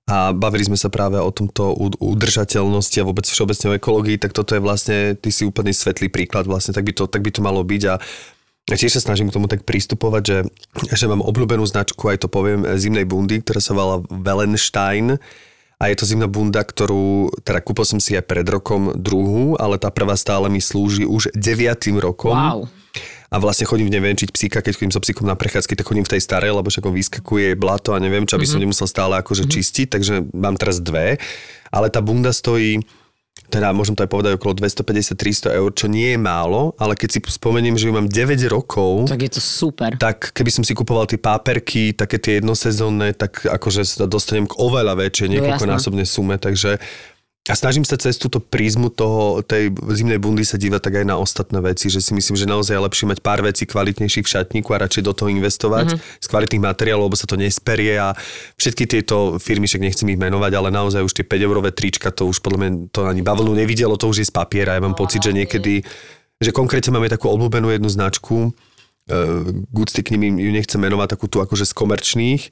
a bavili sme sa práve o tomto udržateľnosti a vôbec všeobecne o ekológii, tak toto je vlastne, ty si úplne svetlý príklad vlastne, tak by to, tak by to malo byť a ja tiež sa snažím k tomu tak pristupovať, že, že mám obľúbenú značku, aj to poviem, zimnej bundy, ktorá sa volá Velenstein. A je to zimná bunda, ktorú, teda kúpil som si aj pred rokom druhú, ale tá prvá stále mi slúži už deviatym rokom. Wow. A vlastne chodím nevenčiť psíka, keď chodím so psíkom na prechádzky, tak chodím v tej starej, lebo však on vyskakuje blato a neviem, čo by som mm-hmm. nemusel stále akože mm-hmm. čistiť, takže mám teraz dve. Ale tá bunda stojí, teda môžem to aj povedať, okolo dvestopäťdesiat až tristo eur, čo nie je málo, ale keď si spomeniem, že ju mám deväť rokov, tak je to super. Tak keby som si kupoval tie páperky, také tie jednosezónne, tak akože sa dostanem k oveľa väčšej, niekoľkonásobnej sume, takže... A snažím sa cez túto prízmu toho, tej zimnej bundy sa dívať tak aj na ostatné veci, že si myslím, že naozaj je lepšie mať pár vecí kvalitnejších v šatníku a radšej do toho investovať mm-hmm. z kvalitných materiálov, lebo sa to nesperie a všetky tieto firmy, však nechcem ich menovať, ale naozaj už tie päť eurové trička, to už podľa mňa to ani bavlnu nevidelo, to už je z papiera. Ja mám pocit, že niekedy, že konkrétne máme takú obľúbenú jednu značku, Gucci, k nim ju nechcem menovať, takú tu akože z komerčných,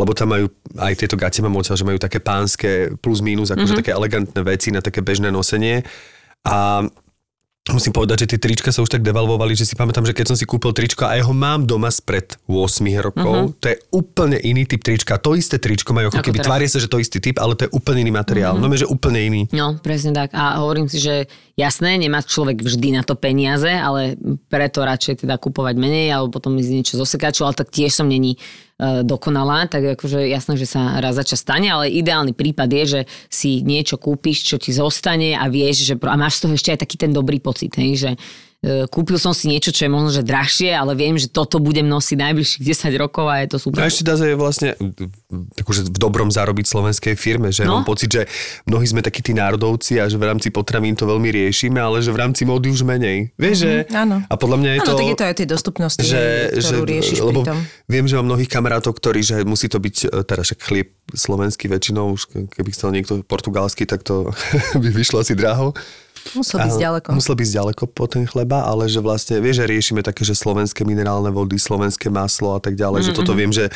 lebo tam majú aj tieto gate, mám odtiaľ, že majú také pánske plus mínus, akože mm-hmm. také elegantné veci na také bežné nosenie a musím povedať, že tie trička sa už tak devalvovali, že si pamätám, že keď som si kúpil tričko a jeho mám doma spred osem rokov, mm-hmm. to je úplne iný typ trička, to isté tričko majú ako, ako keby, tvária sa, že to istý typ, ale to je úplne iný materiál, mm-hmm. no že úplne iný. No, presne tak a hovorím si, že jasné, nemá človek vždy na to peniaze, ale preto radšej teda kupovať menej alebo potom ísť niečo zosekaču, ale tak tiež som není e, dokonalá, tak akože jasné, že sa raz za čas stane, ale ideálny prípad je, že si niečo kúpiš, čo ti zostane a vieš, že a máš z toho ešte aj taký ten dobrý pocit, hej, že kúpil som si niečo, čo je možno, že drahšie, ale viem, že toto budem nosiť najbližších desať rokov a je to super. A ešte dá sa je vlastne akože v dobrom zarobiť slovenskej firme, že no? Mám pocit, že mnohí sme takí tí národovci a že v rámci potravín to veľmi riešime, ale že v rámci módy už menej. Vieš, že? Mm-hmm, a podľa mňa je áno, to... Áno, tak je to aj tie dostupnosti, že, ktorú že, riešiš lebo pri tom. Viem, že mám mnohých kamarátov, ktorí, že musí to byť, teda však chlieb slovenský väčšinou, už keby chcel niekto portugalský, tak to by vyšlo asi draho. Musel byť ďaleko. Musel byť ďaleko po ten chleba, ale že vlastne, vieš, že riešime také, že slovenské minerálne vody, slovenské maslo a tak ďalej, mm-hmm. že toto viem, že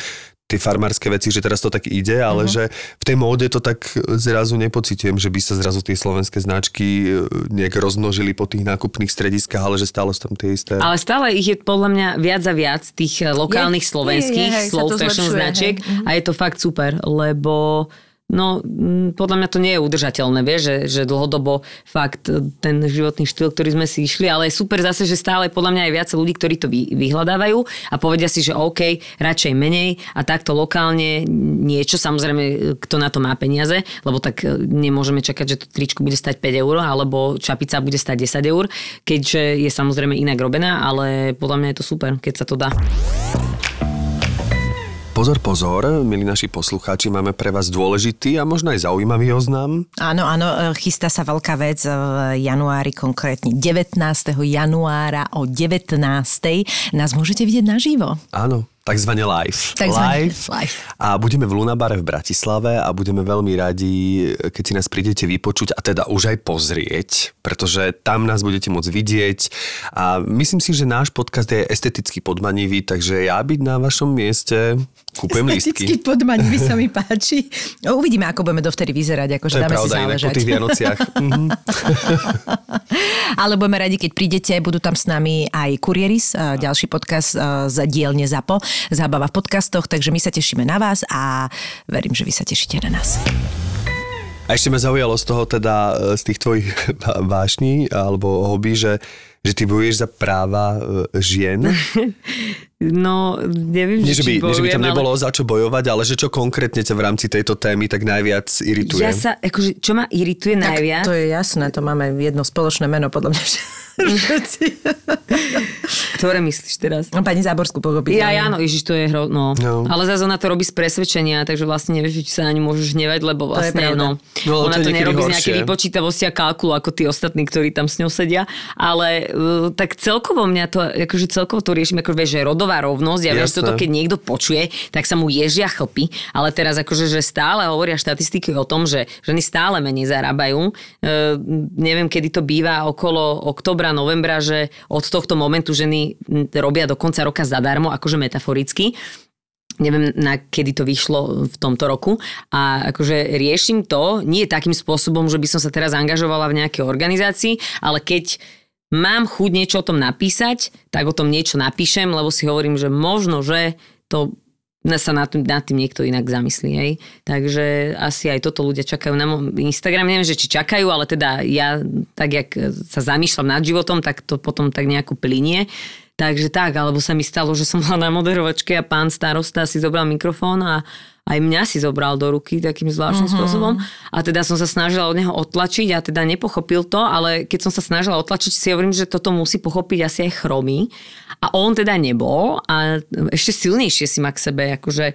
tie farmárske veci, že teraz to tak ide, ale mm-hmm. že v tej móde to tak zrazu nepocitujem, že by sa zrazu tie slovenské značky nejak rozmnožili po tých nákupných strediskách, ale že stále sú tam tie isté. Ale stále ich je podľa mňa viac a viac tých lokálnych je, slovenských je, je, hej, slow fashion značiek hej. A je to fakt super, lebo... No, podľa mňa to nie je udržateľné, vieš, že, že dlhodobo fakt ten životný štýl, ktorý sme si išli, ale je super zase, že stále podľa mňa aj viac ľudí, ktorí to vy, vyhľadávajú a povedia si, že OK, radšej menej a takto lokálne niečo, samozrejme, kto na to má peniaze, lebo tak nemôžeme čakať, že to tričko bude stať päť eur, alebo čapica bude stať desať eur, keďže je samozrejme inak robená, ale podľa mňa je to super, keď sa to dá. Pozor, pozor, milí naši poslucháči, máme pre vás dôležitý a možno aj zaujímavý oznam. Áno, áno, chystá sa veľká vec v januári, konkrétne devätnásteho januára o devätnástej nás môžete vidieť naživo. Áno. Takzvané live. Takzvané live. live. A budeme v Lunabare v Bratislave a budeme veľmi radi, keď si nás prídete vypočuť a teda už aj pozrieť, pretože tam nás budete môcť vidieť a myslím si, že náš podcast je esteticky podmanivý, takže ja byť na vašom mieste kúpujem lístky. Esteticky podmanivý sa mi páči. Uvidíme, ako budeme dovtedy vyzerať, akože dáme si záležať. To je pravda, inak po tých Vianociach. mm-hmm. Ale budeme radi, keď prídete, budú tam s nami aj Kurieris, ďalší podcast z dielne ZAPO. Zábava v podcastoch, takže my sa tešíme na vás a verím, že vy sa tešíte na nás. A ešte ma zaujalo z toho teda, z tých tvojich vášní alebo hobby, že, že ty bojuješ za práva žien. No, neviem, nie, že by, bojujem, nie, že by tam nebolo ale... za čo bojovať, ale že čo konkrétne ťa v rámci tejto témy tak najviac irituje. Ja sa, akože, čo ma irituje tak najviac? To je jasné, to máme jedno spoločné meno, podľa mňa všetci. Ktoré myslíš teraz? No, pani Záborskú pochopí. Ja, áno, ježiš, to je hro, no. no. Ale zase ona to robí z presvedčenia, takže vlastne nevieš, či sa ani môžeš hnevať, lebo vlastne, no. no ona to, to nerobí horšie. Z nejakej vypočítavosti a kalkulu, ako tí ostatní, ktorí tam s ňou sedia. Ale tak celkovo mňa to, akože celkovo to riešim, ako vieš, že rodová rovnosť. Ja viem, že toto keď niekto počuje, tak sa mu ježia chlpy, ale teraz akože že stále hovoria štatistiky o tom, že ženy stále menej zarábajú. E, neviem, kedy to býva okolo októbra, novembra, že od tohto momentu ženy robia do konca roka zadarmo, akože metaforicky. Neviem, na kedy to vyšlo v tomto roku. A akože riešim to nie takým spôsobom, že by som sa teraz angažovala v nejakej organizácii, ale keď mám chuť niečo o tom napísať, tak o tom niečo napíšem, lebo si hovorím, že možno, že to sa nad tým, nad tým niekto inak zamyslí. Hej. Takže asi aj toto ľudia čakajú na Instagram. Neviem, že či čakajú, ale teda ja tak, jak sa zamýšľam nad životom, tak to potom tak nejako plynie. Takže tak, alebo sa mi stalo, že som bola na moderovačke a pán starosta si zobral mikrofón a aj mňa si zobral do ruky takým zvláštnym uh-huh. spôsobom. A teda som sa snažila od neho odtlačiť a teda nepochopil to, ale keď som sa snažila odtlačiť, si hovorím, že toto musí pochopiť asi aj chromý. A on teda nebol a ešte silnejšie si ma k sebe akože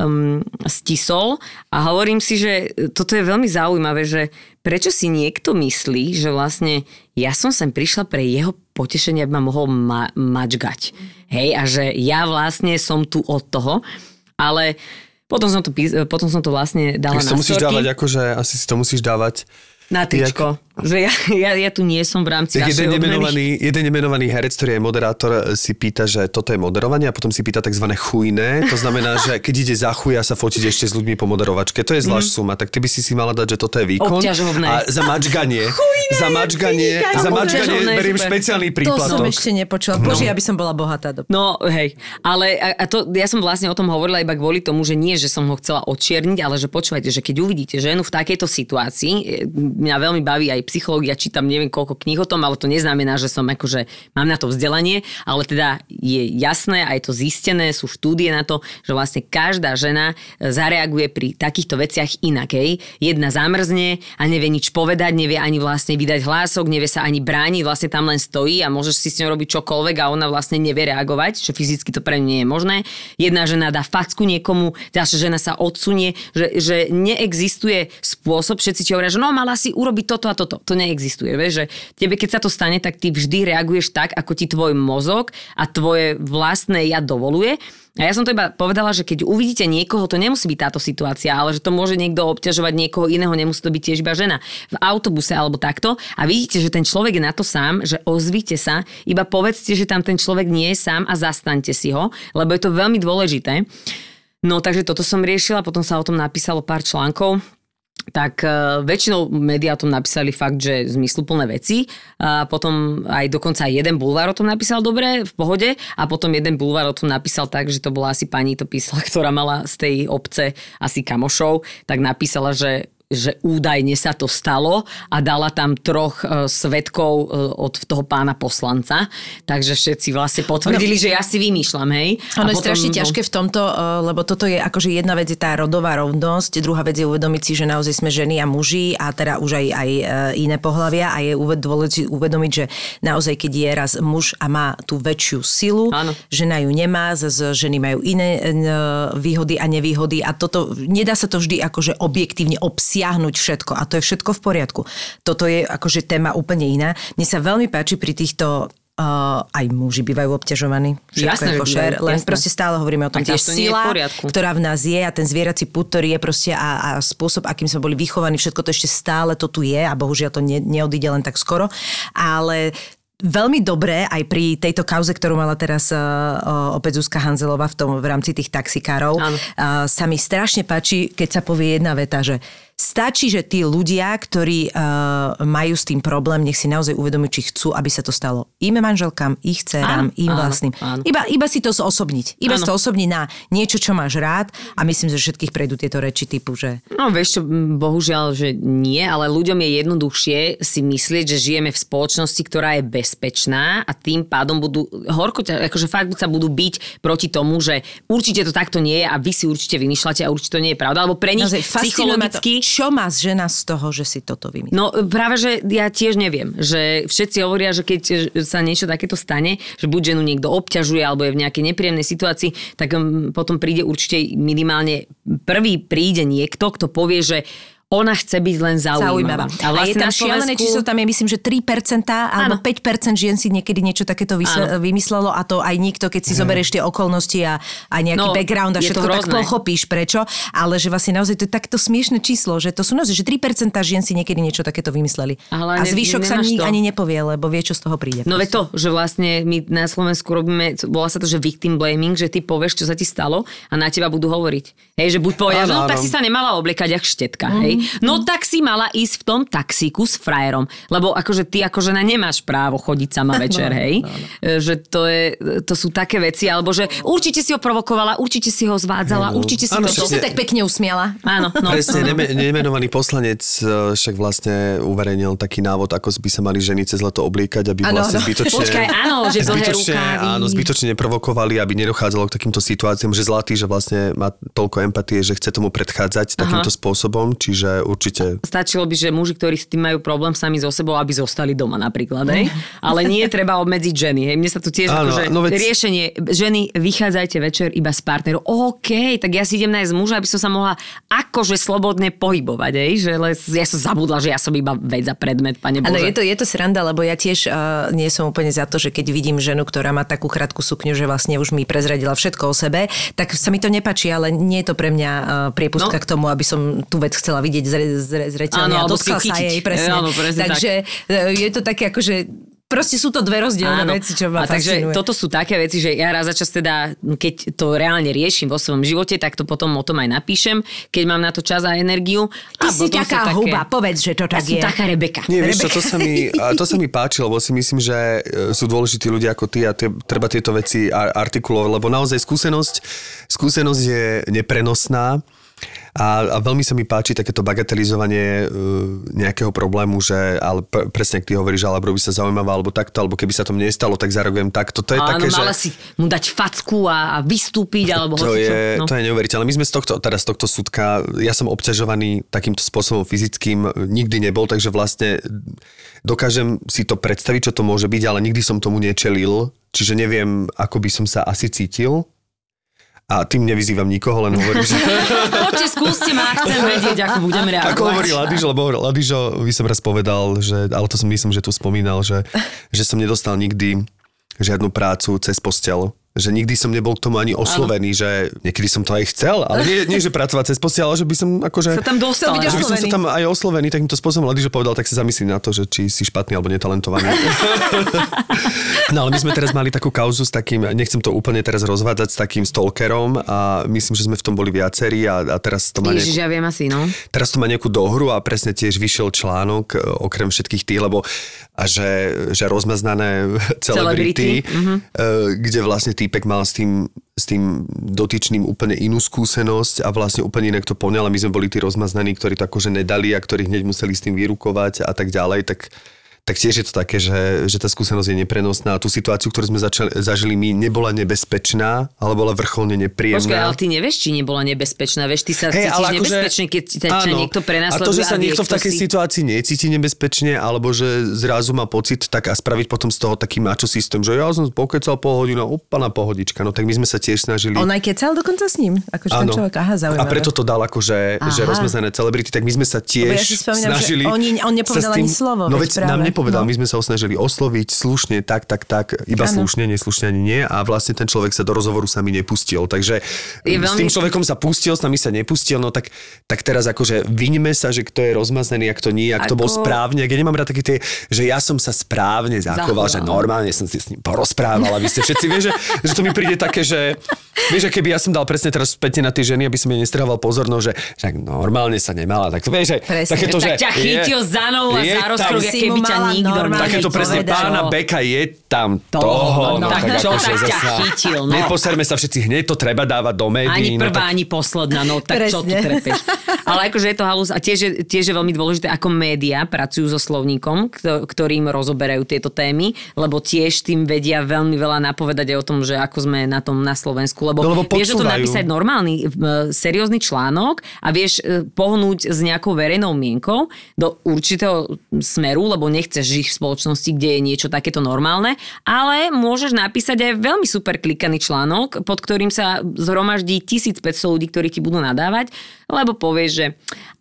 um, stisol a hovorím si, že toto je veľmi zaujímavé, že prečo si niekto myslí, že vlastne ja som sem prišla pre jeho potešenie, aby ma mohol ma- mačgať. Hej, a že ja vlastne som tu od toho, ale Potom som to, potom som to vlastne dala na storky. Tak si to musíš dávať, akože asi si to musíš dávať na tričko. Jak... Že ja, ja, ja tu nie som v rámci našej jeden nemenovaný, jeden nemenovaný herec, ktorý je moderátor, si pýta, že toto je moderovanie a potom si pýta takzvané chujné. To znamená, že keď ide za chuja sa fotiť ešte s ľuďmi po moderovačke. To je zvlášť mm. suma. Tak ty by si si mala dať, že toto je výkon. Obťažovné. A za mačganie. Chujné, za mačganie, za mačganie beriem špeciálny príplatok. To som ešte nepočula. Bože, no. Ja by som bola bohatá. Do... No, hej. Ale a to, ja som vlastne o tom hovorila iba kvôli tomu, že nie, že som ho chcela odčierniť, ale že počúvajte, že keď uvidíte ženu v takejto situácii, mňa veľmi baví aj psychológia, čítam neviem koľko kníh o tom, ale to neznamená, že som akože mám na to vzdelanie, ale teda je jasné, aj to zistené, sú štúdie na to, že vlastne každá žena zareaguje pri takýchto veciach inak. Hej. Jedna zamrzne a nevie nič povedať, nevie ani vlastne vydať hlások, nevie sa ani brániť, vlastne tam len stojí a môžeš si s ňou robiť čokoľvek a ona vlastne nevie reagovať, čo fyzicky to pre ňu nie je možné. Jedna žena dá facku niekomu, ďalšia žena sa odsunie, že, že neexistuje spôsob, všetci ti hovoria, že no mala si urobiť toto a toto. To neexistuje. Vieš, že tebe, keď sa to stane, tak ty vždy reaguješ tak, ako ti tvoj mozog a tvoje vlastné ja dovoluje. A ja som to iba povedala, že keď uvidíte niekoho, to nemusí byť táto situácia, ale že to môže niekto obťažovať niekoho iného, nemusí to byť tiež iba žena. V autobuse alebo takto a vidíte, že ten človek je na to sám, že ozvite sa, iba povedzte, že tam ten človek nie je sám a zastaňte si ho, lebo je to veľmi dôležité. No, takže toto som riešila, potom sa o tom napísalo pár článkov, tak e, väčšinou médiá o tom napísali fakt, že zmysluplné veci, a potom aj dokonca jeden bulvár o tom napísal dobre, v pohode, a potom jeden bulvár o tom napísal tak, že to bola asi pani, to písala, ktorá mala z tej obce asi kamošov, tak napísala, že že údajne sa to stalo a dala tam troch e, svedkov e, od toho pána poslanca. Takže všetci vlastne potvrdili, no, že ja si vymýšľam, hej. Ono je potom strašne ťažké v tomto, e, lebo toto je akože jedna vec je tá rodová rovnosť, druhá vec je uvedomiť si, že naozaj sme ženy a muži a teda už aj, aj iné pohlavia a je dôležité uvedomiť, že naozaj, keď je raz muž a má tú väčšiu silu, áno, žena ju nemá, z ženy majú iné e, výhody a nevýhody a toto, nedá sa to vždy akože objektívne obsiahnuť všetko a to je všetko v poriadku. Toto je akože téma úplne iná. Mne sa veľmi páči pri týchto uh, aj muži bývajú obťažovaní. Jasné, košer, len jasné. Proste stále hovoríme o tom, tá sila, ktorá v nás je a ten zvierací pud, ktorý je proste a, a spôsob, akým sme boli vychovaní, všetko to ešte stále to tu je a bohužiaľ to ne, neodíde len tak skoro, ale veľmi dobré aj pri tejto kauze, ktorú mala teraz uh, opäť Zuzka Hanzelová v tom v rámci tých taxikárov. Uh, sa mi strašne páči, keď sa povie jedna veta, že Stačí, že tí ľudia, ktorí uh, majú s tým problém, nech si naozaj uvedomujú, či chcú, aby sa to stalo im manželkám, ich dcerám, áno, im áno, vlastným. Áno. Iba, iba si to zosobniť. Iba áno. si to osobniť na niečo, čo máš rád, a myslím, že všetkých prejdú tieto reči typu, že... No vieš čo, bohužiaľ, že nie, ale ľuďom je jednoduchšie si myslieť, že žijeme v spoločnosti, ktorá je bezpečná, a tým pádom budú horko, akože fakt sa budú byť proti tomu, že určite to takto nie je a vy si určite vymýšľate a určite to nie je pravda, alebo pre nich no, psychologicky... Čo má žena z toho, že si toto vymýšľa? No práve, že ja tiež neviem, že všetci hovoria, že keď sa niečo takéto stane, že buď ženu niekto obťažuje alebo je v nejakej nepríjemnej situácii, tak potom príde určite minimálne prvý príde niekto, kto povie, že ona chce byť len zaujímavá. A, vlastne a je tam šialené Slovensku... číslo, tam je myslím, že tri percentá alebo áno. päť percent žien si niekedy niečo takéto vysl- vymyslelo, a to aj nikto, keď si hmm. zoberieš tie okolnosti a, a nejaký no, background a všetko, tak pochopíš prečo, ale že vlastne naozaj to je takto smiešné číslo, že to sú naozaj, že tri percentá žien si niekedy niečo takéto vymysleli. Ale a zvyšok sa nik ani nepovie, lebo vie, čo z toho príde. No veď to, že vlastne my na Slovensku robíme, volá sa to, že victim blaming, že ty povieš, čo sa ti stalo, a na teba budú hovoriť. Hej, že buď povieš, no tak si sa nemala obliekať ako štetka, hej. No tak si mala ísť v tom taxíku s frajerom, lebo akože ty ako žena nemáš právo chodiť sama večer, hej? No, no, no. Že to, je, to sú také veci, alebo že určite si ho provokovala, určite si ho zvádzala, no, určite si áno, to... Čo si tak pekne usmiala? Áno. No. Presne, neme, nemenovaný poslanec však vlastne uverejnil taký návod, ako by sa mali ženy cez leto obliekať, aby áno, vlastne zbytočne... Počkaj, áno, že zbytočne, áno, zbytočne neprovokovali, aby nedochádzalo k takýmto situáciám, že zlatý, že vlastne má toľko empatie, že chce tomu predchádzať takýmto aha. spôsobom, čiže určite. Stačilo by, že muži, ktorí s tým majú problém sami so sebou, aby zostali doma napríklad, hej? Ale nie treba obmedziť ženy, hej? Mne sa tu tiež áno, akože no vec... riešenie, ženy, vychádzajte večer iba s partnerom. OK, tak ja si idem nájsť muža, aby som sa mohla akože slobodne pohybovať, hej? Že ja som zabudla, že ja som iba vec a predmet, pane Bože. Ale je to, je to sranda, lebo ja tiež uh, nie som úplne za to, že keď vidím ženu, ktorá má takú krátku sukňu, že vlastne už mi prezradila všetko o sebe, tak sa mi to nepáči, ale nie je to pre mňa uh, priepustka no. k tomu, aby som tú vec chcela vidieť zreteľne a dotkla sa jej, presne. Áno, presne takže tak. Je to také akože proste sú to dve rozdielne áno. veci, čo ma a fascinuje. Takže toto sú také veci, že ja raz za čas teda, keď to reálne riešim vo svojom živote, tak to potom o tom aj napíšem, keď mám na to čas a energiu. Ty a si taká také... huba, povedz, že to tak ja je. Ja som taká Rebeka. Nie, Rebeka. Vieš čo, to sa mi, to sa mi páčilo, lebo si myslím, že sú dôležití ľudia ako ty a tie, treba tieto veci artikulovať, lebo naozaj skúsenosť, skúsenosť je neprenosná. A, a veľmi sa mi páči takéto bagatelizovanie uh, nejakého problému, že ale p- presne, ak ty hovoríš, ale robí sa zaujímavá, alebo takto, alebo keby sa tomu nestalo, tak zareagujem takto. To je áno, také, mala že... si mu dať facku a, a vystúpiť, alebo to hoci, je, no. to je neuveriteľné. My sme z tohto, teda z tohto súdka, ja som obťažovaný takýmto spôsobom fyzickým, nikdy nebol, takže vlastne dokážem si to predstaviť, čo to môže byť, ale nikdy som tomu nečelil, čiže neviem, ako by som sa asi cítil. A tým nevyzývam nikoho, len hovorím, že... Poďte, skúste ma, chcem vedieť, ako budem reagovať. Ako hovorí Ladižo, lebo Ladižo by som raz povedal, že, ale to som myslím, že tu spomínal, že, že som nedostal nikdy žiadnu prácu cez posteľ. Že nikdy som nebol k tomu ani oslovený, ano. Že niekedy som to aj chcel, ale nie, nie že pracovať cez posteľ, ale že by som akože... Sa tam dostal, že by som sa tam aj oslovený takýmto spôsobom. Ladižo povedal, tak sa zamyslí na to, že či si špatný alebo netalentovaný. No ale my sme teraz mali takú kauzu s takým, nechcem to úplne teraz rozvádzať, s takým stalkerom a myslím, že sme v tom boli viacerí a, a teraz to má... Ježiš, ja viem asi, no. Teraz to má nejakú dohru a presne tiež vyšiel článok okrem všetkých tých, lebo a že, že rozmaznané celebrity, mm-hmm. kde vlastne týpek mal s tým, s tým dotyčným úplne inú skúsenosť a vlastne úplne inak to poňal a my sme boli tí rozmaznaní, ktorí to akože nedali a ktorí hneď museli s tým vyrukovať a tak ďalej, tak, tak tiež je to také, že, že tá skúsenosť je neprenosná a tú situáciu, ktorú sme začali, zažili my, nebola nebezpečná, ale bola vrcholne nepríjemná. Počkaj, ale ty nevieš, či nebola nebezpečná, vieš, ty sa hey, cítiš nebezpečne, keď ťa niekto prenasleduje. A to, že sa niekto v takej si... situácii necíti nebezpečne, alebo že zrazu má pocit, tak a spraviť potom z toho taký mačo systém, že ja som pokecal pol hodinu, úplná pohodička, no tak my sme sa tiež snažili. On aj kecal dokonca s ním, akože ten človek, aha, zaujímavé. A preto to dal akože, že rozmaznané celebrity, tak my sme sa tiež ja snažili. Spomínam, on, on nepovedal ani slovo, no veď nám nepovedal, no. My sme sa ho snažili osloviť slušne, tak, tak, tak, iba ano. Slušne, neslušne ani nie a vlastne ten človek sa do rozhovoru sami nepustil. Takže veľmi... s tým človekom sa pustil, s nami sa nepustil, no tak, tak teraz akože vyňme sa, že kto je rozmaznený, ak to nie, ak ako... to bol správne. Ja nemám rád také tie, že ja som sa správne zachoval, že normálne som si s ním porozprával a vy ste všetci, vieš, že, že to mi príde také, že vieš, keby ja som dal presne teraz spätne na tie ženy, aby som jej nestrhával pozornosť, že, že normálne sa nemala, tak vieš, že presne, takéto, že... Tak ťa chytil je, za nohu a za rozkruh, keby ťa nikto normálne takéto presne povedal. Pána Beka je tam toho. toho no, no, tak, tak čo tak ťa chytil? No. Neposerme sa všetci, hneď to treba dávať do médií. Ani prvá, no, tak... ani posledná, no tak presne. Čo tu trepeš? Ale akože je to halus a tiež je, tiež je veľmi dôležité, ako médiá pracujú so slovníkom, ktorým rozoberajú tieto témy, lebo tiež tým vedia veľmi veľa napovedať aj o tom, že ako sme na tom na Slovensku, lebo, no, lebo vieš o tom napísať normálny, seriózny článok a vieš pohnúť s nejakou verejnou mienkou do určitého smeru, lebo nechceš žiť v spoločnosti, kde je niečo takéto normálne, ale môžeš napísať aj veľmi super klikaný článok, pod ktorým sa zhromaždí tisícpäťsto ľudí, ktorí ti budú nadávať, lebo povieš, že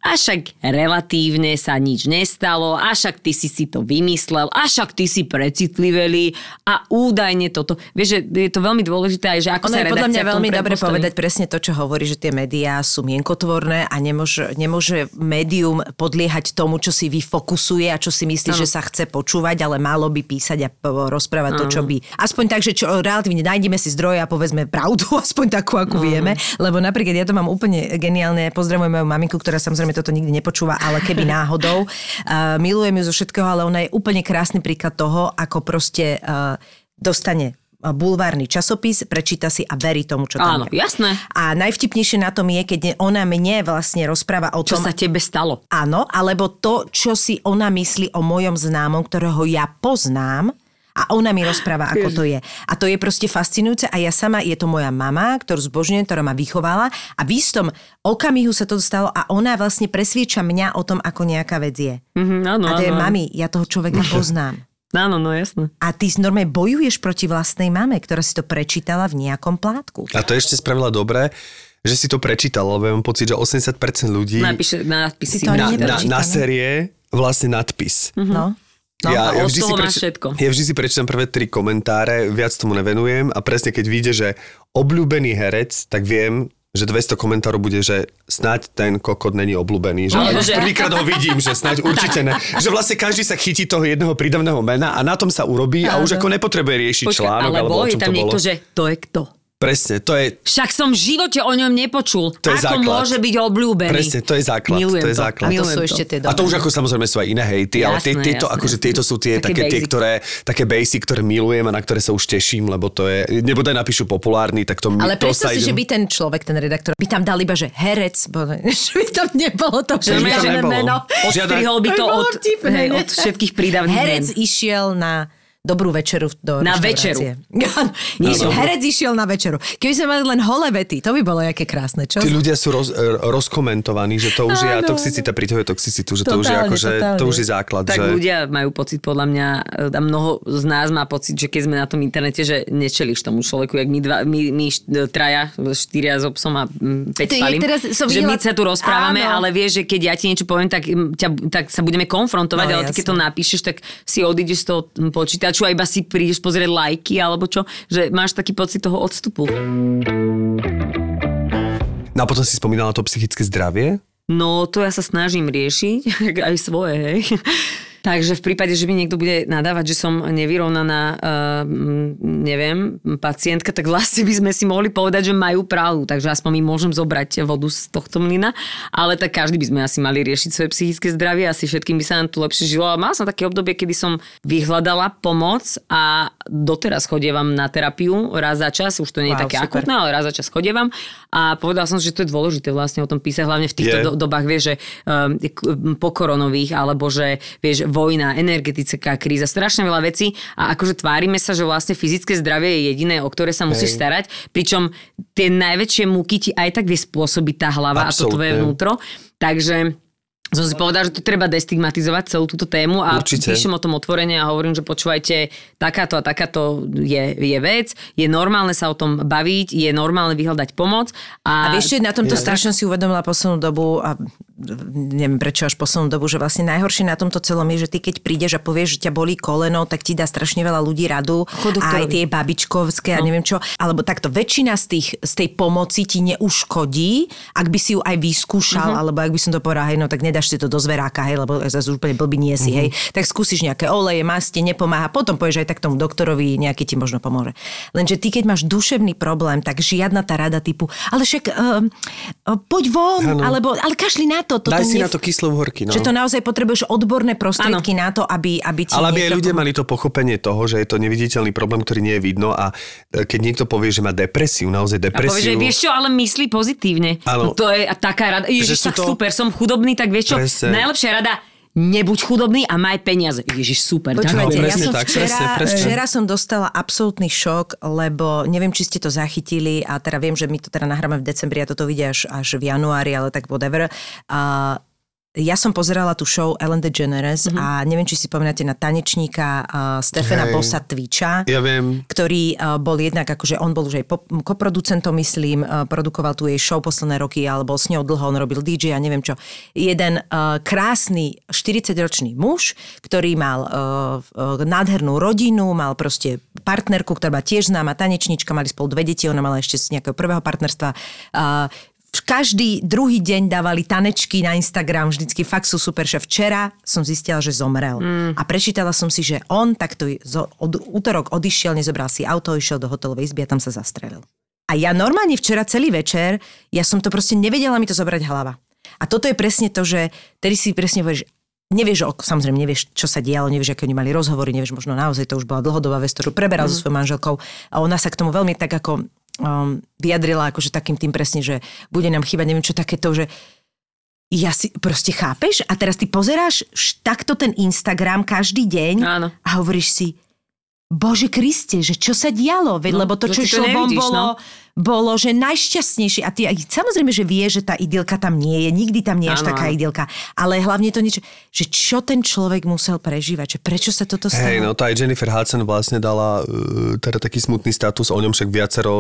a však relatívne sa nič nestalo, a však ty si si to vymyslel, a však ty si precitliveli a údajne toto. Vieš, že je to veľmi dôležité aj, že ako ono sa redakcia v tom podľa mňa veľmi dobre povedať presne to, čo hovorí, že tie médiá sú mienkotvorné a nemôže, nemôže médium podliehať tomu, čo si vyfokusuje a čo si myslí, ano. Že sa chce počúvať, ale málo by písať a rozprávať ano. To, čo by. Aspoň tak, že čo, relatívne nájdeme si zdroje a povedzme pravdu, aspoň takú, akú ano. Vieme, lebo napríklad ja to mám úplne geniálne, pozdravujem moju maminku, ktorá samozrejme toto nikdy nepočúva, ale keby náhodou. Uh, milujem ju zo všetkého, ale ona je úplne krásny príklad toho, ako proste uh, dostane bulvárny časopis, prečíta si a verí tomu, čo tam áno, je. Áno, jasné. A najvtipnejšie na tom je, keď ona mne vlastne rozpráva o čo tom... Čo sa tebe stalo. Áno, alebo to, čo si ona myslí o mojom známom, ktorého ja poznám, a ona mi rozpráva, ako to je. A to je proste fascinujúce a ja sama, je to moja mama, ktorú zbožňujem, ktorá ma vychovala a v istom okamihu sa to stalo a ona vlastne presvieča mňa o tom, ako nejaká vec je. Mm-hmm, áno, a to je, áno. Mami, ja toho človeka poznám. Áno, no jasné. A ty normálne bojuješ proti vlastnej mame, ktorá si to prečítala v nejakom plátku. A to ešte spravila dobre, že si to prečítala, lebo mám pocit, že osemdesiat percent ľudí Napíše, nápisy, na, na, na série vlastne nadpis. Mm-hmm. No. No, ja, ja, vždy preč... ja vždy si prečítam prvé tri komentáre, viac tomu nevenujem a presne keď vyjde, že obľúbený herec, tak viem, že dvesto komentárov bude, že snáď ten kokot není obľúbený. Že prvýkrát ho vidím, že snáď určite ne. Že vlastne každý sa chytí toho jedného prídavného mena a na tom sa urobí a už ako nepotrebuje riešiť Počka, článok. Alebo je tam niekto, že to je kto? Presne, to je... Však som v živote o ňom nepočul. To je ako základ. Môže byť obľúbený. Presne, to je základ. Milujem to. Je základ. A to sú to. Ešte tie dobré. A to už ako samozrejme sú aj iné hejty, ale tie, tieto, jasné, akože, tieto sú tie také, také tie, ktoré, také basic, ktoré milujem a na ktoré sa už teším, lebo to je, nebodaj napíšu populárny, tak to mi... Ale predstav si, idem... že by ten človek, ten redaktor, by tam dal iba, že herec, bo, že by tam nebolo to prídavné meno. Odstrihol by to od, hej, od všetkých prídavných men. Herec išiel na... Dobrú večeru do na reštaurácie. Večeru. Nie, no, herec išiel na večeru. Keby sme mali len holé vety, to by bolo jaké krásne, čo? Tí ľudia sú roz, rozkomentovaní, že to už je a toxicita pri toho toxicitu, že totálne, to už je akože, to už je základ. Tak že... ľudia majú pocit, podľa mňa, a mnoho z nás má pocit, že keď sme na tom internete, že nečelíš tomu človeku, jak my, dva, my, my traja, štyria s obsom a päť spalím, so že my sa tu rozprávame, áno. Ale vieš, že keď ja ti niečo poviem, tak, ťa, tak sa budeme konfrontovať, no, ale ty, keď to napíšeš, tak si odídeš z toho počítača čo iba si prídeš pozrieť lajky alebo čo, že máš taký pocit toho odstupu. No a potom si spomínala to psychické zdravie? No to ja sa snažím riešiť, aj svoje, hej. Takže v prípade, že mi niekto bude nadávať, že som nevyrovnaná, uh, neviem, pacientka, tak vlastne by sme si mohli povedať, že majú pravdu. Takže aspoň my môžem zobrať vodu z tohto mlyna. Ale tak každý by sme asi mali riešiť svoje psychické zdravie. Asi všetkým by sa nám tu lepšie žilo. A mala som také obdobie, kedy som vyhľadala pomoc a doteraz chodievam na terapiu raz za čas. Už to nie je wow, také akutné, ale raz za čas chodievam. A povedala som, že to je dôležité vlastne o tom písať. Hlavne v týchto yeah. dobách, vieš, že um, pokoronových, alebo že vieš, vojna, energetická kríza, strašne veľa vecí a akože tvárime sa, že vlastne fyzické zdravie je jediné, o ktoré sa musíš Hej. starať, pričom tie najväčšie múky ti aj tak vie spôsobiť tá hlava Absolutne. A to tvoje vnútro, takže som si povedal, že to treba destigmatizovať celú túto tému a Určite. Píšem o tom otvorene a hovorím, že počúvajte, takáto a takáto je, je vec, je normálne sa o tom baviť, je normálne vyhľadať pomoc. A, a vieš, na tomto ja. Strašne si uvedomila poslednú dobu a neviem prečo až poslednú dobu, že vlastne najhoršie na tomto celom je, že ty keď prídeš a povieš, že ťa bolí koleno, tak ti dá strašne veľa ľudí radu. Aj tie babičkovské, no. A neviem čo. Alebo takto, väčšina z, tých, z tej pomoci ti neuškodí, ak by si ju aj vyskúšal, uh-huh. alebo ak by som to povedal, hej, no tak nedáš si to do zveráka, hej, lebo zase úplne blbý nie si, uh-huh. hej. Tak skúsiš nejaké oleje, masti, nepomáha, potom povieš aj tak tomu doktorovi, nejaký ti možno pomôže. Lenže ty keď máš duševný problém, tak žiadna tá rada typu, ale však uh, uh, poď von, ano. alebo ale kašli na to, toto daj si nef- na to kyslú horky, no. Že to naozaj potrebuješ odborné prostriedky ano. na to, aby aby ti ale aby aj ľudia po... mali to pochopenie toho, že je to neviditeľný problém, ktorý nie je vidno, a keď niekto povie, že má depresiu, naozaj depresiu. A povie, že vieš čo, ale myslí pozitívne. No to je taká rada. Ježiš, tak to... super, som chudobný, tak vieš čo? Presne. Najlepšia rada, nebuď chudobný a maj peniaze. Ježiš, super. Počúvajte, no, ja som tak, včera, presne, presne. včera som dostala absolútny šok, lebo neviem, či ste to zachytili, a teda viem, že my to teda nahráme v decembri a toto vidia až, až v januári, ale tak whatever. Uh, ja som pozerala tú show Ellen DeGeneres mm-hmm. a neviem, či si pamätáte na tanečníka uh, Stephena Bossa tWitcha, ja viem. ktorý uh, bol jednak, akože on bol už aj pop, koproducentom, myslím, uh, produkoval tu jej show posledné roky, alebo s ňou dlho, on robil dý džej a neviem čo. Jeden uh, krásny štyridsaťročný muž, ktorý mal uh, uh, nádhernú rodinu, mal proste partnerku, ktorá bola tiež známa tanečníčka, mali spolu dve deti, ona mala ešte z nejakého prvého partnerstva uh, každý druhý deň dávali tanečky na Instagram, vždycky fakt sú super, že včera som zistila, že zomrel. Mm. A prečítala som si, že on takto od útorok odišiel, nezobral si auto, išiel do hotelovej izby a tam sa zastrelil. A ja normálne včera celý večer, ja som to proste nevedela mi to zobrať hlava. A toto je presne to, že tedy si presne povieš, nevieš, samozrejme nevieš, čo sa dialo, nevieš, aké oni mali rozhovory, nevieš, možno naozaj to už bola dlhodobá vec, ktorú preberal mm. so svojou manželkou, a ona sa k tomu veľmi tak ako Um, vyjadrila akože takým tým presne, že bude nám chýbať, neviem čo takéto, že ja si proste chápeš a teraz ty pozeráš takto ten Instagram každý deň Áno. a hovoríš si, Bože Kriste, že čo sa dialo, veď, no, lebo to, čo išlo von, bolo, no? bolo, že najšťastnejšie. A ty aj samozrejme, že vie, že tá idylka tam nie je, nikdy tam nie je až ano, taká ano. idylka. Ale hlavne to niečo, že čo ten človek musel prežívať, že prečo sa toto stalo. Hej, no to aj Jennifer Hudson vlastne dala teda taký smutný status, o ňom však viacero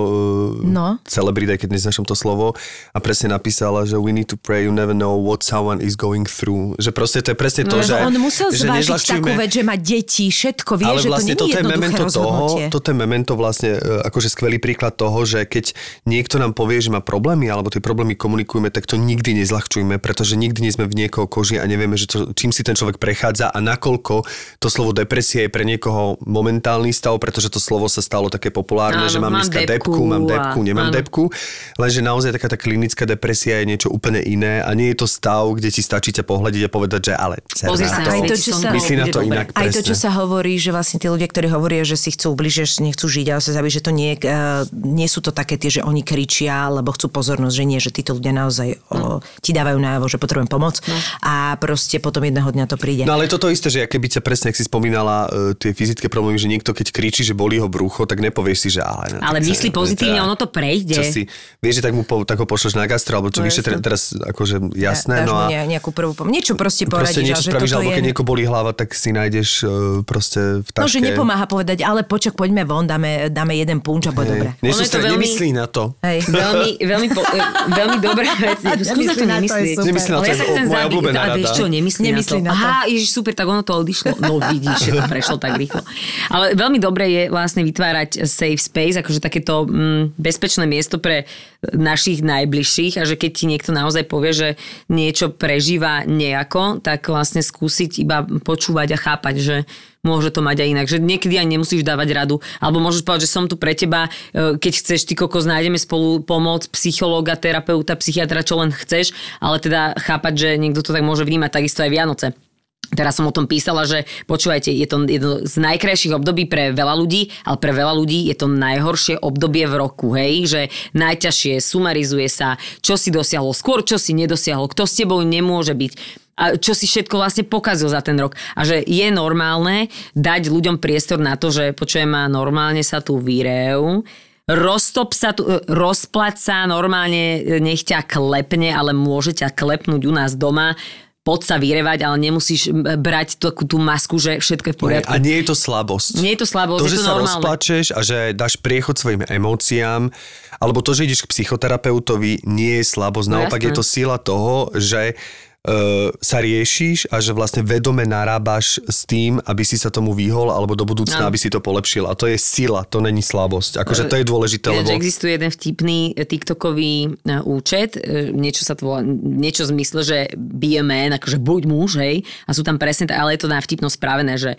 no. celebrít, aj keď neznašam to slovo, a presne napísala, že we need to pray, you never know what someone is going through. Že proste to je presne to, no, že on musel zvážiť takú vec, že má deti, všetko, vie, že vlastne to nie je memento toho, toto je memento vlastne akože skvelý príklad toho, že keď niekto nám povie, že má problémy alebo tie problémy komunikujeme, tak to nikdy nezľahčujme, pretože nikdy nie sme v niekoho koži a nevieme, že to, čím si ten človek prechádza a nakoľko to slovo depresia je pre niekoho momentálny stav, pretože to slovo sa stalo také populárne, áno, že mám dneska depku, mám depku, a... nemám áno. depku, lenže naozaj taká tá klinická depresia je niečo úplne iné a nie je to stav, kde ti stačí ťa pohľadiť a povedať, že ale pozri sa na to, čo sa myslí na to inak. Aj to, čo sa hovorí, že vlastne tí ľudia, ktorí hovorí, že si chcú ubližiť, nechcú žiť, ale sa zaví, že to nie, nie sú to také tie, že oni kričia, lebo chcú pozornosť, že nie, že títo ľudia naozaj no. o, ti dávajú najavo, že potrebujem pomoc no. a proste potom jedného dňa to príde. No ale toto isté, že keby ťa presne, ak si spomínala tie fyzické problémy, že niekto keď kričí, že bolí ho brucho, tak nepovieš si, že ale... No, ale myslí pozitívne, teda, ono to prejde. Čo si, vieš, že tak mu po, tak ho pošleš na gastro, alebo čo no, vyšetre teraz, akože jasné. Ja, no a nejakú prvú pom- niečo proste poradiť. Proste niečo spravíš, alebo keď niekoho bolí hlava, tak si nájdeš proste v taške. No, povedať, ale počak, poďme von, dáme, dáme jeden punč a bude dobre. Niečo ste nemyslí na to. Hej, veľmi, veľmi, po, veľmi dobré veci. Skúsa to nemyslieť. Nemyslí na to, je moja obľúbená rada. A vieš čo, nemyslí na to. Aha, ježiš, super, tak ono to odišlo. No vidíš, že to prešlo tak rýchlo. Ale veľmi dobre je vlastne vytvárať safe space, akože takéto mm, bezpečné miesto pre našich najbližších a že keď ti niekto naozaj povie, že niečo prežíva nejako, tak vlastne skúsiť iba počúvať a chápať, že môže to mať aj inak, že niekedy aj nemusíš dávať radu, alebo môžeš povedať, že som tu pre teba, keď chceš, ty kokos, nájdeme spolu pomoc, psychológa, terapeuta, psychiatra, čo len chceš, ale teda chápať, že niekto to tak môže vnímať, takisto aj Vianoce. Teraz som o tom písala, že počúvajte, je to jedno z najkrajších období pre veľa ľudí, ale pre veľa ľudí je to najhoršie obdobie v roku, hej, že najťažšie, sumarizuje sa, čo si dosiahol, skôr čo si nedosiahol, kto s tebou nemôže byť. A čo si všetko vlastne pokazil za ten rok. A že je normálne dať ľuďom priestor na to, že počujem ma, normálne sa tu vyrejú, roztop sa tu, rozplať sa, normálne nech ťa klepne, ale môže ťa klepnúť u nás doma, poď sa vyrevať, ale nemusíš brať takú tú masku, že všetko je v poriadku. A nie je to slabosť. Nie je to slabosť, to, že je to normálne. To, že sa rozplačeš a že dáš priechod svojim emóciám, alebo to, že ideš k psychoterapeutovi, nie je slabosť. No, naopak jasné. Je to sila toho, že uh, sa riešíš a že vlastne vedome narábaš s tým, aby si sa tomu vyhol alebo do budúcna, no. aby si to polepšil. A to je sila, to není slabosť. Akože to je dôležité, uh, lebo... Existuje jeden vtipný TikTokový účet, niečo sa to volá, niečo zmysle, že be a man, akože buď muž, hej, a sú tam presne, ale je to na vtipno spravené, že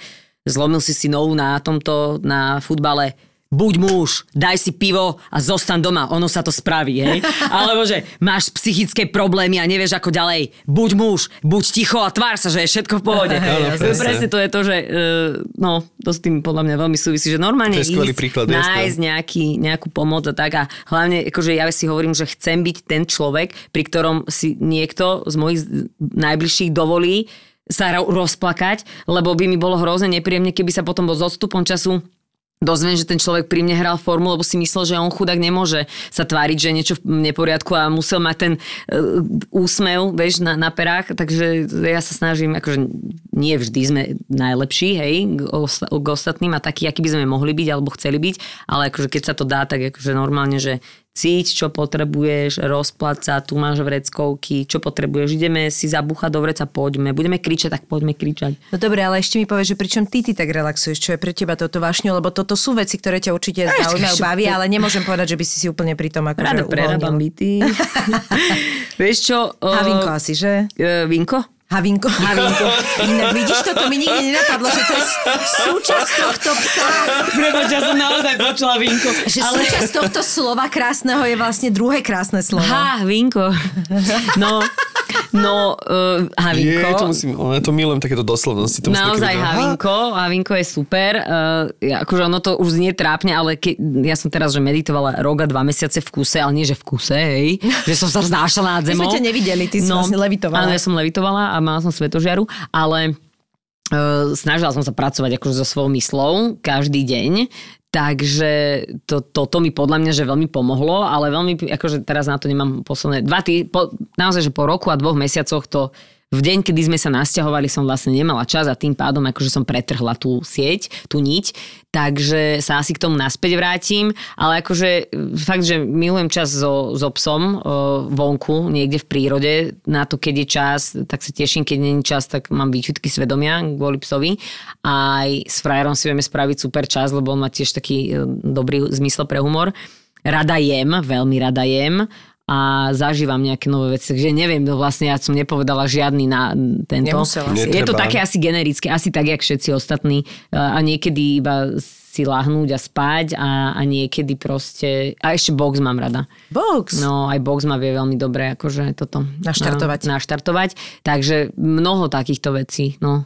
zlomil si si nohu na tomto, na futbale, buď muž, daj si pivo a zostan doma, ono sa to spraví, hej? Alebo že máš psychické problémy a nevieš ako ďalej, buď muž, buď ticho a tvár sa, že je všetko v pohode. Hej, presne. presne to je to, že no, to s tým podľa mňa veľmi súvisí, že normálne ísť, príklad, nájsť nejaký, nejakú pomoc a tak a hlavne, akože ja si hovorím, že chcem byť ten človek, pri ktorom si niekto z mojich najbližších dovolí sa rozplakať, lebo by mi bolo hrozne nepríjemne, keby sa potom bol s odstupom času dozviem, že ten človek pri mne hral formu, lebo si myslel, že on chudák nemôže sa tváriť, že je niečo v neporiadku a musel mať ten úsmev, vieš, na, na perách, takže ja sa snažím, akože nie vždy sme najlepší, hej, k ostatným a taký, aký by sme mohli byť alebo chceli byť, ale akože keď sa to dá, tak akože normálne, že cíť, čo potrebuješ, rozpláca, tu máš vreckovky, čo potrebuješ, ideme si zabúchať do vreca, poďme, budeme kričať, tak poďme kričať. No dobre, ale ešte mi povieš, že pričom ty, ty tak relaxuješ, čo je pre teba toto vášňou, lebo toto sú veci, ktoré ťa určite zaujímajú, baví, ale nemôžem povedať, že by si si úplne pri tom akože uvoľnil. Ráda prerábam byty. Vieš čo? A vinko asi, že? Vinko? Havinko. Havinko. Inak vidíš, toto mi nikdy nenapadlo, že to je súčasť tohto psa. Preboč, ja som naozaj počula vinko. Že ale... súčasť tohto slova krásneho je vlastne druhé krásne slovo. Ha, vinko. No, no, uh, havinko. Je, to musím, ja to milujem, takéto doslovnosti. To naozaj havinko. Havinko je super. Uh, akože ono to už znie trápne, ale ke, ja som teraz, že meditovala rok a dva mesiace v kuse, ale nie, že v kuse, hej. Že som sa vznášala nad zemou. My sme ťa nevideli, ty no, si vlastne levitovala. Áno, ja som levitovala a mala som svetožiaru, ale e, snažila som sa pracovať akože so svojou myslou každý deň, takže to, toto mi podľa mňa, že veľmi pomohlo, ale veľmi, akože teraz na to nemám posledné dva týždne, po, naozaj, že po roku a dvoch mesiacoch to v deň, kedy sme sa nasťahovali, som vlastne nemala čas a tým pádom akože som pretrhla tú sieť, tú niť, takže sa asi k tomu naspäť vrátim, ale akože fakt, že milujem čas so, so psom e, vonku, niekde v prírode, na to, keď je čas, tak sa teším, keď nie je čas, tak mám výčitky svedomia kvôli psovi a aj s frajerom si vieme spraviť super čas, lebo on má tiež taký dobrý zmysel pre humor. Rada jem, veľmi rada jem a zažívam nejaké nové veci, takže neviem, no vlastne ja som nepovedala žiadny na tento. Je to také asi generické, asi tak, jak všetci ostatní a niekedy iba si lahnúť a spať a, a niekedy proste... A ešte box mám rada. Box? No, aj box ma vie veľmi dobre, akože toto... Naštartovať. No, naštartovať, takže mnoho takýchto vecí, no.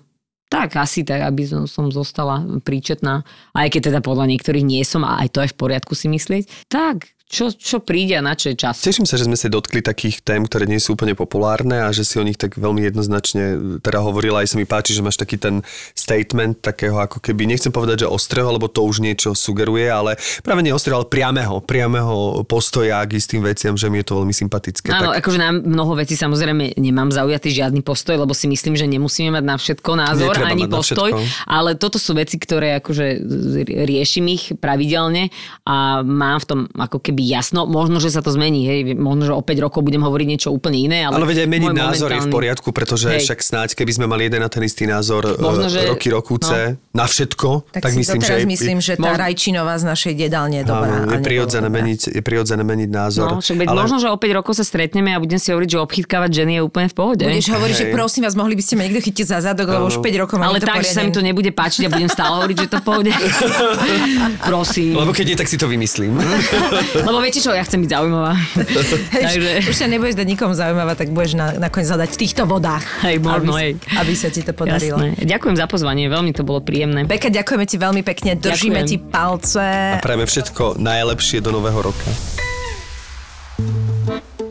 Tak, asi tak, aby som, som zostala príčetná, aj keď teda podľa niektorých nie som a aj to je v poriadku si myslieť. Tak, Čo, čo príde a na čo je čas? Teším sa, že sme sa dotkli takých tém, ktoré nie sú úplne populárne a že si o nich tak veľmi jednoznačne teda hovorila. Aj sa mi páči, že máš taký ten statement takého ako keby, nechcem povedať, že ostrého, lebo to už niečo sugeruje, ale práve nie ostrého, ale priameho, priameho postoja k istým veciam, že mi je to veľmi sympatické. Áno, tak... akože na mnoho vecí samozrejme nemám zaujatý žiadny postoj, lebo si myslím, že nemusíme mať na všetko názor, netreba ani postoj, ale toto sú veci, ktoré akože riešim ich pravidelne a mám v tom ako keby jasno, možno, že sa to zmení, hej, možno, že o päť rokov budem hovoriť niečo úplne iné. Ale, ale veď aj meniť názor momentálny... je v poriadku, pretože hej. Však snáď, keby sme mali jeden a ten istý názor možno, že... roky, rokúce, no. na všetko, tak, tak myslím, že... Tak myslím, že tá možno... rajčinová z našej dedálne je dobrá. Je prirodzené meniť, meniť názor. No, však ale... možno, že o päť rokov sa stretneme a budem si hovoriť, že obchytkávať ženy je úplne v pohode. Budeš hovoriť, hej. že prosím vás, mohli by ste ma niekto chytiť za zadok, lebo už päť rokov mám to poriadne. Ale tak, že sa mi to nebude páčiť a budem stále hovoriť, že to v pohode. Prosím. Lebo keď nie, tak si to vymyslím. Lebo viete čo, ja chcem byť zaujímavá. Takže... Už sa nebudeš dať nikomu zaujímavá, tak budeš na, nakoniec zadať v týchto vodách. Hej, možno aby, aby sa ti to podarilo. Jasné. Ďakujem za pozvanie, veľmi to bolo príjemné. Beka, ďakujeme ti veľmi pekne, držíme ďakujem. Ti palce. A prajeme všetko najlepšie do nového roka.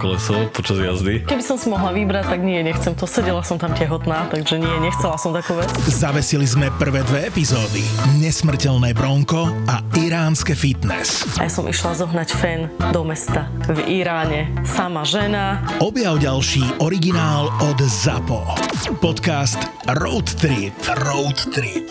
koleso počas jazdy. Keby som si mohla vybrať, tak nie, nechcem to. Sedela som tam tehotná, takže nie, nechcela som takú vec. Zavesili sme prvé dve epizódy. Nesmrteľné bronko a iránske fitness. A ja som išla zohnať fen do mesta v Iráne. Sama žena. Objav ďalší originál od ZAPO. Podcast Road Trip. Road Trip.